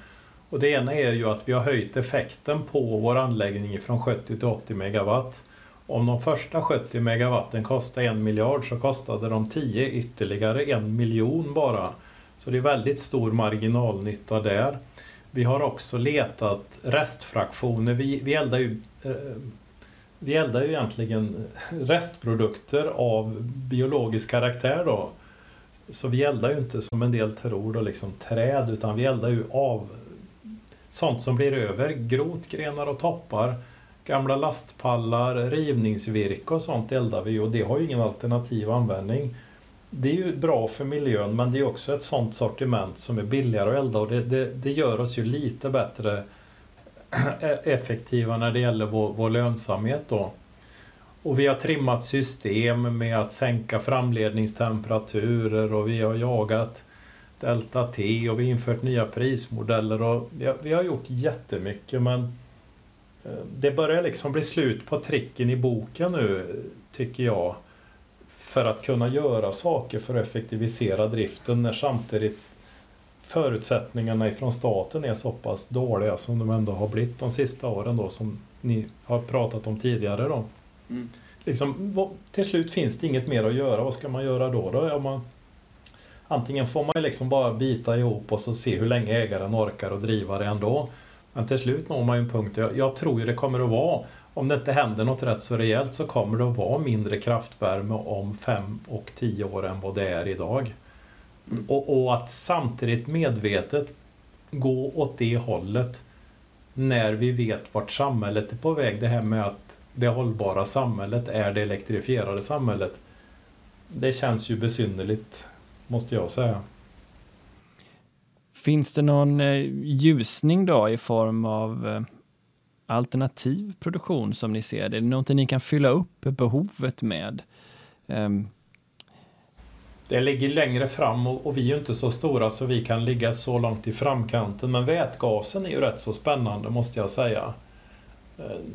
Och det ena är ju att vi har höjt effekten på vår anläggning från sjuttio till åttio megawatt. Om de första sjuttio megawatten kostade en miljard, så kostade de tio ytterligare en miljon bara. Så det är väldigt stor marginalnytta där. Vi har också letat restfraktioner. Vi, vi, eldar, ju, eh, vi eldar ju egentligen restprodukter av biologisk karaktär då. Så vi eldar ju inte, som en del tror då, liksom träd, utan vi eldar ju av sånt som blir över. Grot, grenar och toppar. Gamla lastpallar, rivningsvirke och sånt eldar vi, och det har ju ingen alternativ användning. Det är ju bra för miljön, men det är också ett sånt sortiment som är billigare att elda, och det, det, det gör oss ju lite bättre effektiva när det gäller vår, vår lönsamhet då. Och vi har trimmat system med att sänka framledningstemperaturer, och vi har jagat delta T, och vi har infört nya prismodeller, och vi har, vi har gjort jättemycket, men det börjar liksom bli slut på tricken i boken nu, tycker jag, för att kunna göra saker för att effektivisera driften när samtidigt förutsättningarna ifrån staten är så pass dåliga som de ändå har blivit de sista åren då, som ni har pratat om tidigare då. Mm. Liksom, till slut finns det inget mer att göra. Vad ska man göra då då? Ja, man, antingen får man liksom bara bita ihop och så se hur länge ägaren orkar och driva det ändå. Men till slut når man ju en punkt. Jag, jag tror ju det kommer att vara, om det inte händer något rätt så rejält, så kommer det att vara mindre kraftvärme om fem och tio år än vad det är idag. Mm. Och, och att samtidigt medvetet gå åt det hållet när vi vet vart samhället är på väg. Det här med att det hållbara samhället är det elektrifierade samhället. Det känns ju besynnerligt, måste jag säga. Finns det någon ljusning då i form av alternativ produktion som ni ser? Är det någonting ni kan fylla upp behovet med? Um. Det ligger längre fram, och vi är ju inte så stora så vi kan ligga så långt i framkanten. Men vätgasen är ju rätt så spännande, måste jag säga.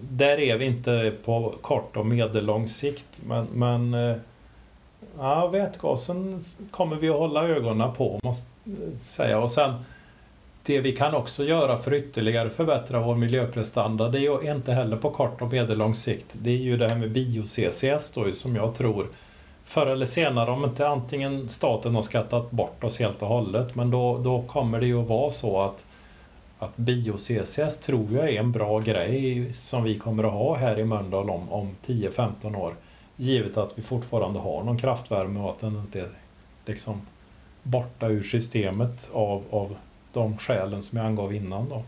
Där är vi inte på kort och medellång sikt, men... men ja, vätgasen kommer vi att hålla ögonen på, måste säga. Och sen det vi kan också göra för ytterligare förbättra vår miljöprestanda, det är ju inte heller på kort och medellång sikt. Det är ju det här med bio-C C S då, som jag tror förr eller senare, om inte antingen staten har skattat bort oss helt och hållet, men då, då kommer det ju att vara så att, att bio-C C S tror jag är en bra grej som vi kommer att ha här i Mölndal om, om tio till femton år. Givet att vi fortfarande har någon kraftvärme och att den inte är liksom borta ur systemet av, av de skälen som jag angav innan då.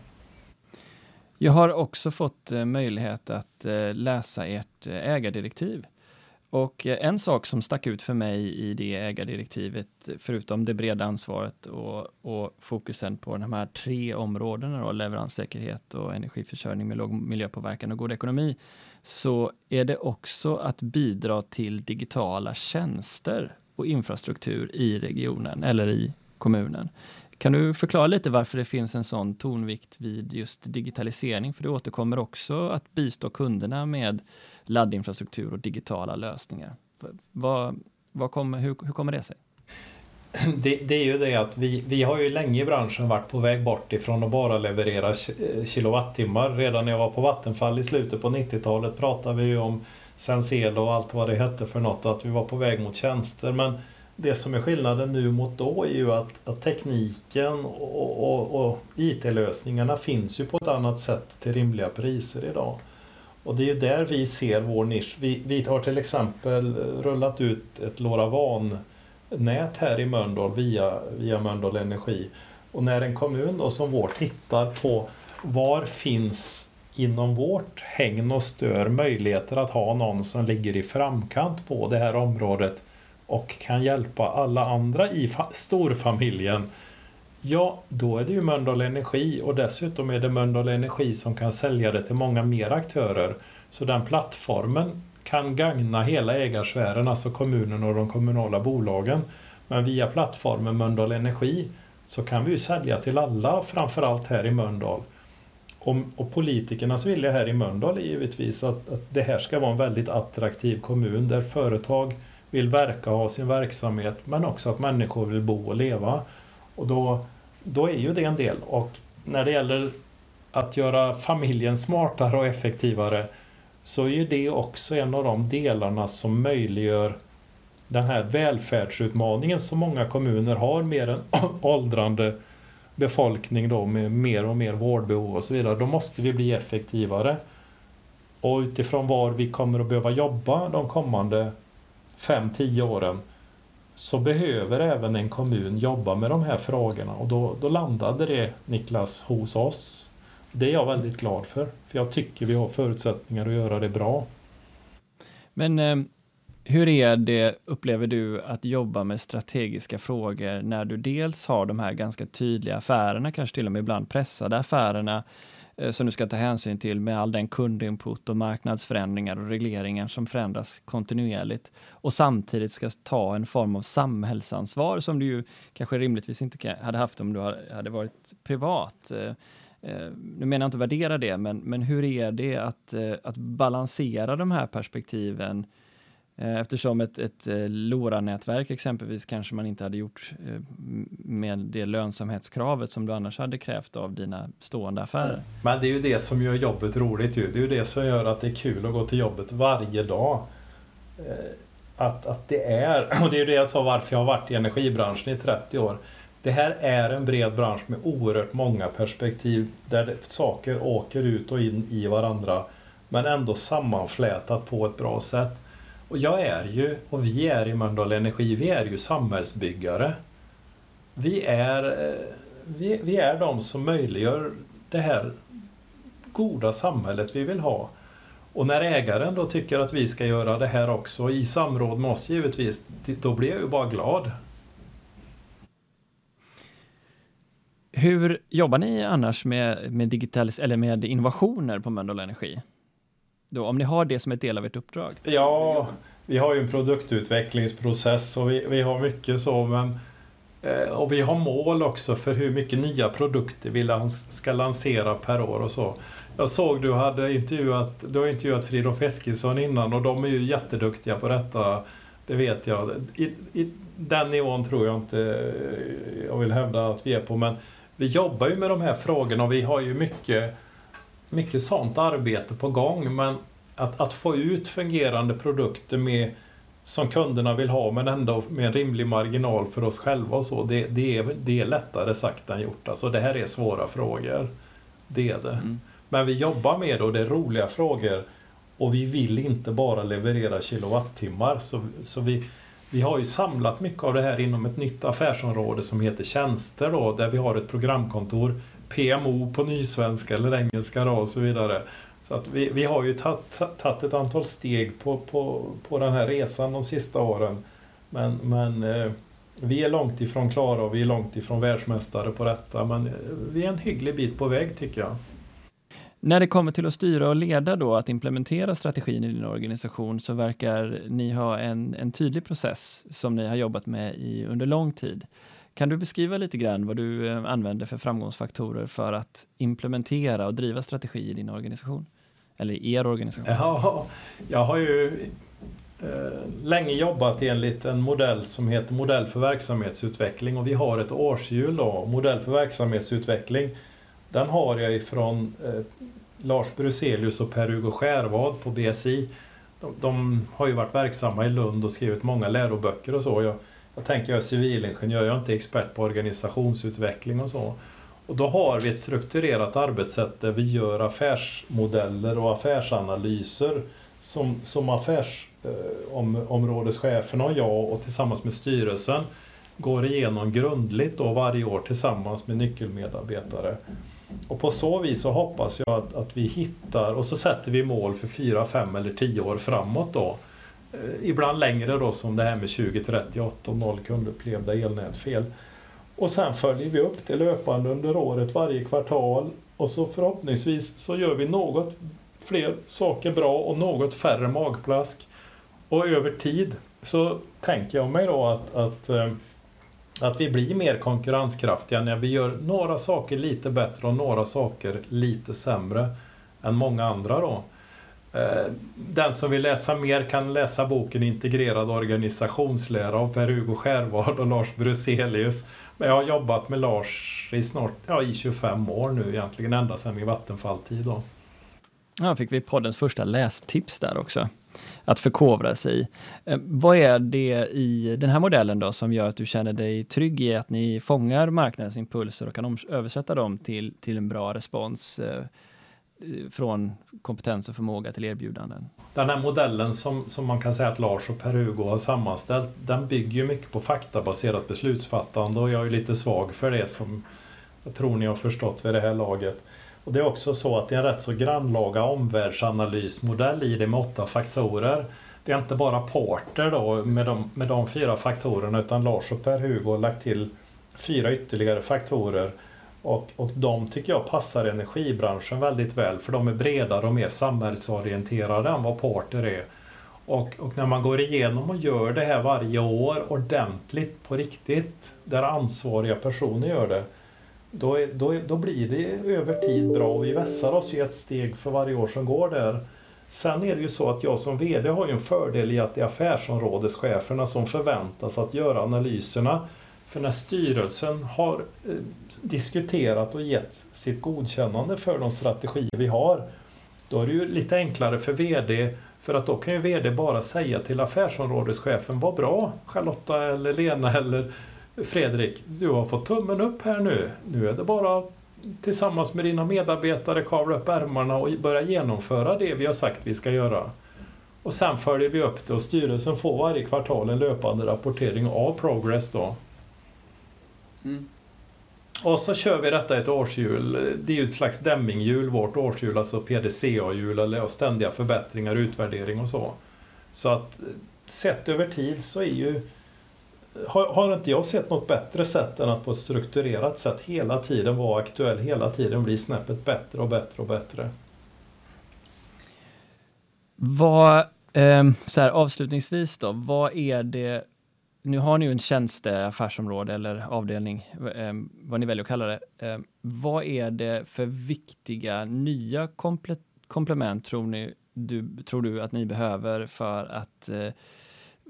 Jag har också fått möjlighet att läsa ert ägardirektiv. Och en sak som stack ut för mig i det ägardirektivet, förutom det breda ansvaret och, och fokusen på de här tre områdena då, leveranssäkerhet och energiförsörjning med låg miljöpåverkan och god ekonomi, så är det också att bidra till digitala tjänster och infrastruktur i regionen eller i kommunen. Kan du förklara lite varför det finns en sån tonvikt vid just digitalisering? För det återkommer också att bistå kunderna med laddinfrastruktur och digitala lösningar. Vad, vad kommer, hur, hur kommer det sig? det, det är ju det att vi, vi har ju länge i branschen varit på väg bort ifrån att bara leverera kilowattimmar. Redan när jag var på Vattenfall i slutet på nittiotalet pratade vi ju om Sensel och allt vad det hette för något, att vi var på väg mot tjänster. Men det som är skillnaden nu mot då är ju att, att tekniken och, och, och I T-lösningarna finns ju på ett annat sätt till rimliga priser idag. Och det är ju där vi ser vår nisch. Vi, vi har till exempel rullat ut ett LoRaWAN-nät här i Mölndal via, via Mölndal Energi. Och när en kommun då som vår tittar på var finns inom vårt hägn och stör möjligheter att ha någon som ligger i framkant på det här området och kan hjälpa alla andra i fa- storfamiljen, ja, då är det ju Mölndal Energi, och dessutom är det Mölndal Energi som kan sälja det till många mer aktörer. Så den plattformen kan gagna hela ägarsfären, alltså kommunen och de kommunala bolagen. Men via plattformen Mölndal Energi så kan vi ju sälja till alla, framförallt här i Mölndal. Och, och politikernas vilja här i Mölndal är givetvis att, att det här ska vara en väldigt attraktiv kommun där företag vill verka och ha sin verksamhet, men också att människor vill bo och leva. Och då, då är ju det en del. Och när det gäller att göra familjen smartare och effektivare, så är ju det också en av de delarna som möjliggör den här välfärdsutmaningen som många kommuner har med en åldrande befolkning då, med mer och mer vårdbehov och så vidare. Då måste vi bli effektivare. Och utifrån var vi kommer att behöva jobba de kommande fem till tio åren, så behöver även en kommun jobba med de här frågorna. Och då, då landade det, Niklas, hos oss. Det är jag väldigt glad för. För jag tycker vi har förutsättningar att göra det bra. Men eh, hur är det, upplever du, att jobba med strategiska frågor när du dels har de här ganska tydliga affärerna, kanske till och med ibland pressade affärerna, eh, som du ska ta hänsyn till med all den kundinput och marknadsförändringar och regleringar som förändras kontinuerligt, och samtidigt ska ta en form av samhällsansvar som du ju kanske rimligtvis inte hade haft om du hade varit privat. Eh, Nu menar jag inte värdera det, men, men hur är det att, att balansera de här perspektiven? Eftersom ett, ett LoRa-nätverk exempelvis kanske man inte hade gjort med det lönsamhetskravet som du annars hade krävt av dina stående affärer. Men det är ju det som gör jobbet roligt ju. Det är ju det som gör att det är kul att gå till jobbet varje dag. Att, att det är, och det är ju det jag sa varför jag har varit i energibranschen i trettio år. Det här är en bred bransch med oerhört många perspektiv där saker åker ut och in i varandra, men ändå sammanflätat på ett bra sätt. Och jag är ju, och vi är i Mölndal Energi, vi är ju samhällsbyggare. Vi är, vi, vi är de som möjliggör det här goda samhället vi vill ha. Och när ägaren då tycker att vi ska göra det här också i samråd med oss givetvis, då blir jag ju bara glad. Hur jobbar ni annars med, med, digitalis- eller med innovationer på Mölndal Energi? Då, om ni har det som ett del av ert uppdrag? Ja, vi har ju en produktutvecklingsprocess och vi, vi har mycket så. Men, och vi har mål också för hur mycket nya produkter vi lans- ska lansera per år och så. Jag såg du hade intervjuat, du har intervjuat Fridolf Eskilsson innan, och de är ju jätteduktiga på detta. Det vet jag. I, i den nivån tror jag inte jag vill hävda att vi är på, men vi jobbar ju med de här frågorna och vi har ju mycket, mycket sånt arbete på gång. Men att, att få ut fungerande produkter med, som kunderna vill ha, men ändå med en rimlig marginal för oss själva och så, det, det, är, det är lättare sagt än gjort. Alltså det här är svåra frågor. Det är det. Mm. Men vi jobbar med det och det är roliga frågor. Och vi vill inte bara leverera kilowattimmar. Så, så vi, vi har ju samlat mycket av det här inom ett nytt affärsområde som heter tjänster då, där vi har ett programkontor, P M O på nysvenska eller engelska då, och så vidare. Så att vi, vi har ju tagit ett antal steg på, på, på den här resan de sista åren. Men, men eh, vi är långt ifrån klara och vi är långt ifrån världsmästare på detta. Men eh, vi är en hygglig bit på väg tycker jag. När det kommer till att styra och leda då, att implementera strategin i din organisation, så verkar ni ha en, en tydlig process som ni har jobbat med i, under lång tid. Kan du beskriva lite grann vad du använder för framgångsfaktorer för att implementera och driva strategi i din organisation? Eller i er organisation? Ja, jag har ju länge jobbat enligt en modell som heter modell för verksamhetsutveckling, och vi har ett årshjul då, modell för verksamhetsutveckling. Den har jag ifrån eh, Lars Bruzelius och Per-Hugo Skärvad på B S I. De, de har ju varit verksamma i Lund och skrivit många läroböcker och så. Jag, jag tänker jag är civilingenjör, jag är inte expert på organisationsutveckling och så. Och då har vi ett strukturerat arbetssätt där vi gör affärsmodeller och affärsanalyser som, som affärs Om, områdescheferna och jag och tillsammans med styrelsen går igenom grundligt då varje år tillsammans med nyckelmedarbetare. Och på så vis så hoppas jag att, att vi hittar, och så sätter vi mål för fyra, fem eller tio år framåt då. Eh, ibland längre då, som det här med tjugo trettioåtta och noll kundupplevda elnätfel. Och sen följer vi upp det löpande under året, varje kvartal, och så förhoppningsvis så gör vi något fler saker bra och något färre magplask. Och över tid så tänker jag mig då att, att, att vi blir mer konkurrenskraftiga när vi gör några saker lite bättre och några saker lite sämre än många andra då. Den som vill läsa mer kan läsa boken Integrerad organisationslära av Per-Hugo Skärvad och Lars Bruzelius. Men jag har jobbat med Lars i snart ja, i tjugofem år nu egentligen, ända sedan min Vattenfall-tid då. Ja, fick vi poddens första lästips där också. Att förkovra sig. Vad är det i den här modellen då som gör att du känner dig trygg i att ni fångar marknadens impulser och kan om- översätta dem till, till en bra respons eh, från kompetens och förmåga till erbjudanden? Den här modellen som, som man kan säga att Lars och Per-Hugo har sammanställt, den bygger ju mycket på faktabaserat beslutsfattande, och jag är lite svag för det, som jag tror ni har förstått vid det här laget. Och det är också så att det är en rätt så grannlaga omvärldsanalysmodell i det med åtta faktorer. Det är inte bara Porter då med de, med de fyra faktorerna, utan Lars och Per-Hugo har lagt till fyra ytterligare faktorer. Och, och de tycker jag passar energibranschen väldigt väl, för de är bredare och mer samhällsorienterade än vad Porter är. Och, och när man går igenom och gör det här varje år ordentligt på riktigt, där ansvariga personer gör det, Då, är, då, då blir det över tid bra, och vi vässar oss ju ett steg för varje år som går där. Sen är det ju så att jag som vd har ju en fördel i att det är affärsområdescheferna som förväntas att göra analyserna. För när styrelsen har eh, diskuterat och gett sitt godkännande för de strategier vi har, då är det ju lite enklare för vd. För att då kan ju vd bara säga till affärsområdeschefen: vad bra Charlotta eller Lena eller Fredrik, du har fått tummen upp här nu. Nu är det bara tillsammans med dina medarbetare kavla upp ärmarna och börja genomföra det vi har sagt vi ska göra. Och sen följer vi upp det, och styrelsen får varje kvartal en löpande rapportering av progress då. Mm. Och så kör vi detta ett årshjul. Det är ju ett slags dämminghjul, vårt årshjul, alltså P D C A-hjul, eller ständiga förbättringar, utvärdering och så. Så att sett över tid så är ju Har, har inte jag sett något bättre sätt än att på ett strukturerat sätt hela tiden vara aktuell, hela tiden bli snäppet bättre och bättre och bättre. Vad, eh, så här, avslutningsvis då, vad är det, nu har ni ju en tjänsteaffärsområde eller avdelning, eh, vad ni väljer att kalla det. Eh, vad är det för viktiga nya komple- komplement tror ni, du, tror du att ni behöver för att eh,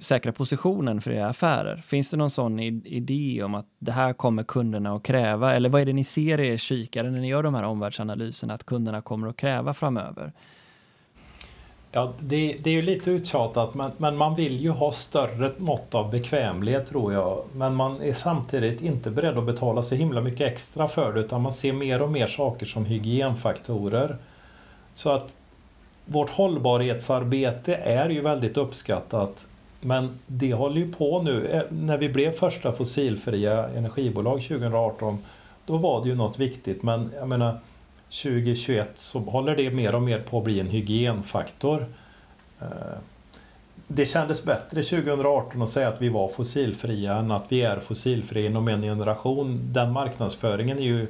säkra positionen för era affärer? Finns det någon sån idé om att det här kommer kunderna att kräva? Eller vad är det ni ser i er kikare när ni gör de här omvärldsanalyserna att kunderna kommer att kräva framöver? Ja, det, det är ju lite uttjatat, men, men man vill ju ha större mått av bekvämlighet tror jag. Men man är samtidigt inte beredd att betala så himla mycket extra för det, utan man ser mer och mer saker som hygienfaktorer. Så att vårt hållbarhetsarbete är ju väldigt uppskattat. Men det håller ju på nu. När vi blev första fossilfria energibolag tjugo arton, då var det ju något viktigt. Men jag menar, tjugo tjugoett så håller det mer och mer på att bli en hygienfaktor. Det kändes bättre tjugo arton att säga att vi var fossilfria än att vi är fossilfria inom en generation. Den marknadsföringen är ju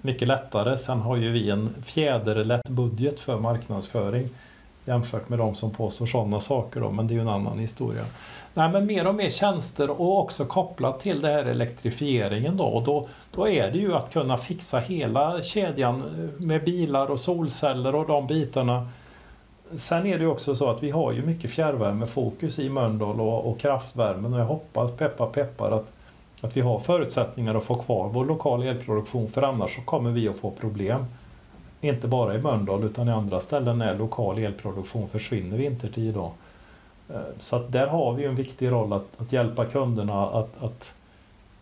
mycket lättare. Sen har ju vi en fjäderlätt budget för marknadsföring, jämfört med de som påstår sådana saker då, men det är ju en annan historia. Nej, men mer och mer tjänster, och också kopplat till det här elektrifieringen då, och då, då är det ju att kunna fixa hela kedjan med bilar och solceller och de bitarna. sen är det ju också så att vi har ju mycket fjärrvärmefokus i Mölndal och, och kraftvärmen, och jag hoppas, peppa peppar, att, att vi har förutsättningar att få kvar vår lokala elproduktion, för annars så kommer vi att få problem. Inte bara i Mölndal utan i andra ställen när lokal elproduktion försvinner vintertid då. Så att där har vi en viktig roll att, att hjälpa kunderna att, att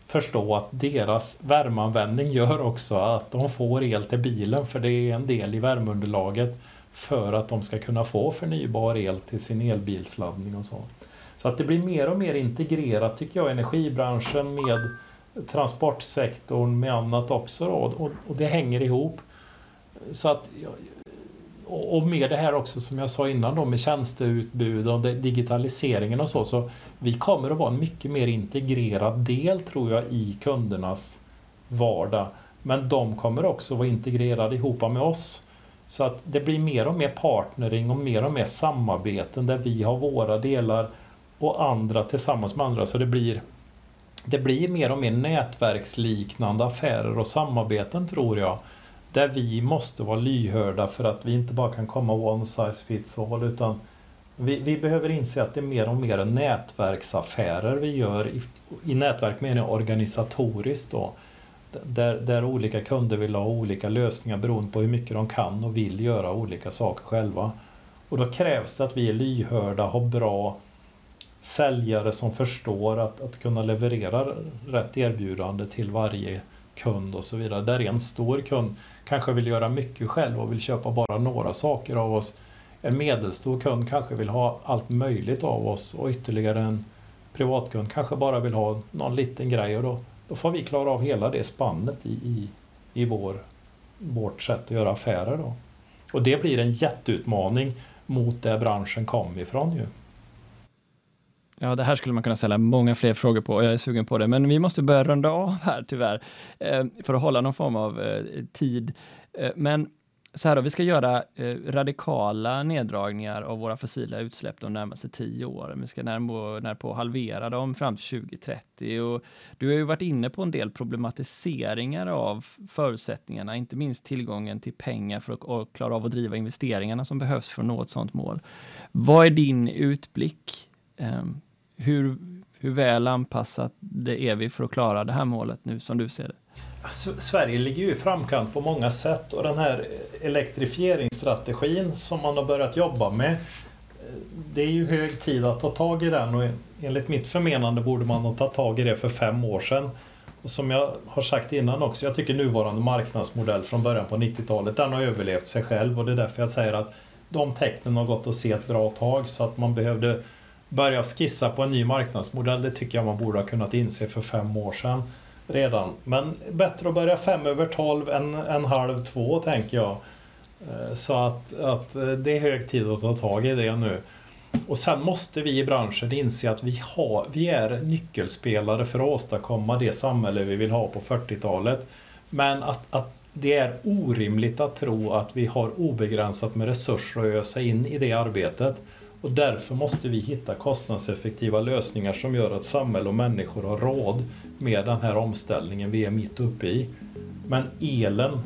förstå att deras värmeanvändning gör också att de får el till bilen, för det är en del i värmeunderlaget för att de ska kunna få förnybar el till sin elbilsladdning och så. Så att det blir mer och mer integrerat, tycker jag, energibranschen med transportsektorn, med annat också då, och, och det hänger ihop. Så att, och med det här också som jag sa innan då, med tjänsteutbud och digitaliseringen och så, så vi kommer att vara en mycket mer integrerad del, tror jag, i kundernas vardag, men de kommer också vara integrerade ihop med oss, så att det blir mer och mer partnering och mer och mer samarbeten där vi har våra delar och andra tillsammans med andra, så det blir det blir mer och mer nätverksliknande affärer och samarbeten, tror jag, där vi måste vara lyhörda för att vi inte bara kan komma one size fits all, utan vi, vi behöver inse att det är mer och mer nätverksaffärer vi gör i, i nätverk, menar jag organisatoriskt då, där, där olika kunder vill ha olika lösningar beroende på hur mycket de kan och vill göra olika saker själva, och då krävs det att vi är lyhörda, har bra säljare som förstår att, att kunna leverera rätt erbjudande till varje kund och så vidare. Där en stor kund kanske vill göra mycket själv och vill köpa bara några saker av oss. En medelstor kund kanske vill ha allt möjligt av oss, och ytterligare en privatkund kanske bara vill ha någon liten grej, och då, då får vi klara av hela det spannet i, i, i vår, vårt sätt att göra affärer då. Och det blir en jätteutmaning mot där branschen kom ifrån ju. Ja, det här skulle man kunna ställa många fler frågor på, och jag är sugen på det. Men vi måste börja runda av här tyvärr, för att hålla någon form av tid. Men så här då, vi ska göra radikala neddragningar av våra fossila utsläpp de närmaste tio åren. Vi ska närmare, närpå halvera dem fram till tjugo trettio. Och du har ju varit inne på en del problematiseringar av förutsättningarna, inte minst tillgången till pengar för att klara av att driva investeringarna som behövs för att nå ett sådant mål. Vad är din utblick? Hur, hur väl anpassat det är vi för att klara det här målet nu, som du ser det? Sverige ligger ju i framkant på många sätt, och den här elektrifieringsstrategin som man har börjat jobba med, det är ju hög tid att ta tag i den, och enligt mitt förmenande borde man ha tagit tag i det för fem år sedan. Och som jag har sagt innan också, jag tycker nuvarande marknadsmodell från början på nittiotalet, den har överlevt sig själv, och det är därför jag säger att de tecknen har gått att se ett bra tag, så att man behövde börja skissa på en ny marknadsmodell, det tycker jag man borde ha kunnat inse för fem år sedan redan. Men bättre att börja fem över tolv än, än halv två, tänker jag. Så att, att det är hög tid att ta tag i det nu. Och sen måste vi i branschen inse att vi, har, vi är nyckelspelare för att åstadkomma det samhälle vi vill ha på fyrtiotalet. Men att, att det är orimligt att tro att vi har obegränsat med resurser att ösa in i det arbetet. Och därför måste vi hitta kostnadseffektiva lösningar som gör att samhälle och människor har råd med den här omställningen vi är mitt uppe i. Men elen,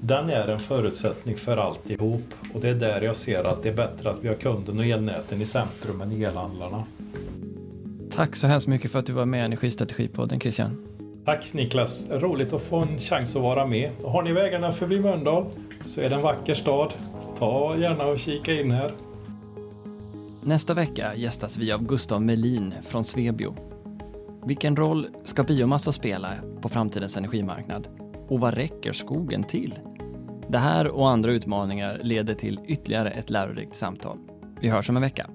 den är en förutsättning för alltihop. Och det är där jag ser att det är bättre att vi har kunden och elnäten i centrum än elhandlarna. Tack så hemskt mycket för att du var med i Energistrategipodden, Christian. Tack Niklas, roligt att få en chans att vara med. Och har ni vägarna förbi Mölndal så är det en vacker stad. Ta gärna och kika in här. Nästa vecka gästas vi av Gustav Melin från Svebio. Vilken roll ska biomassa spela på framtidens energimarknad? Och vad räcker skogen till? Det här och andra utmaningar leder till ytterligare ett lärorikt samtal. Vi hörs om en vecka.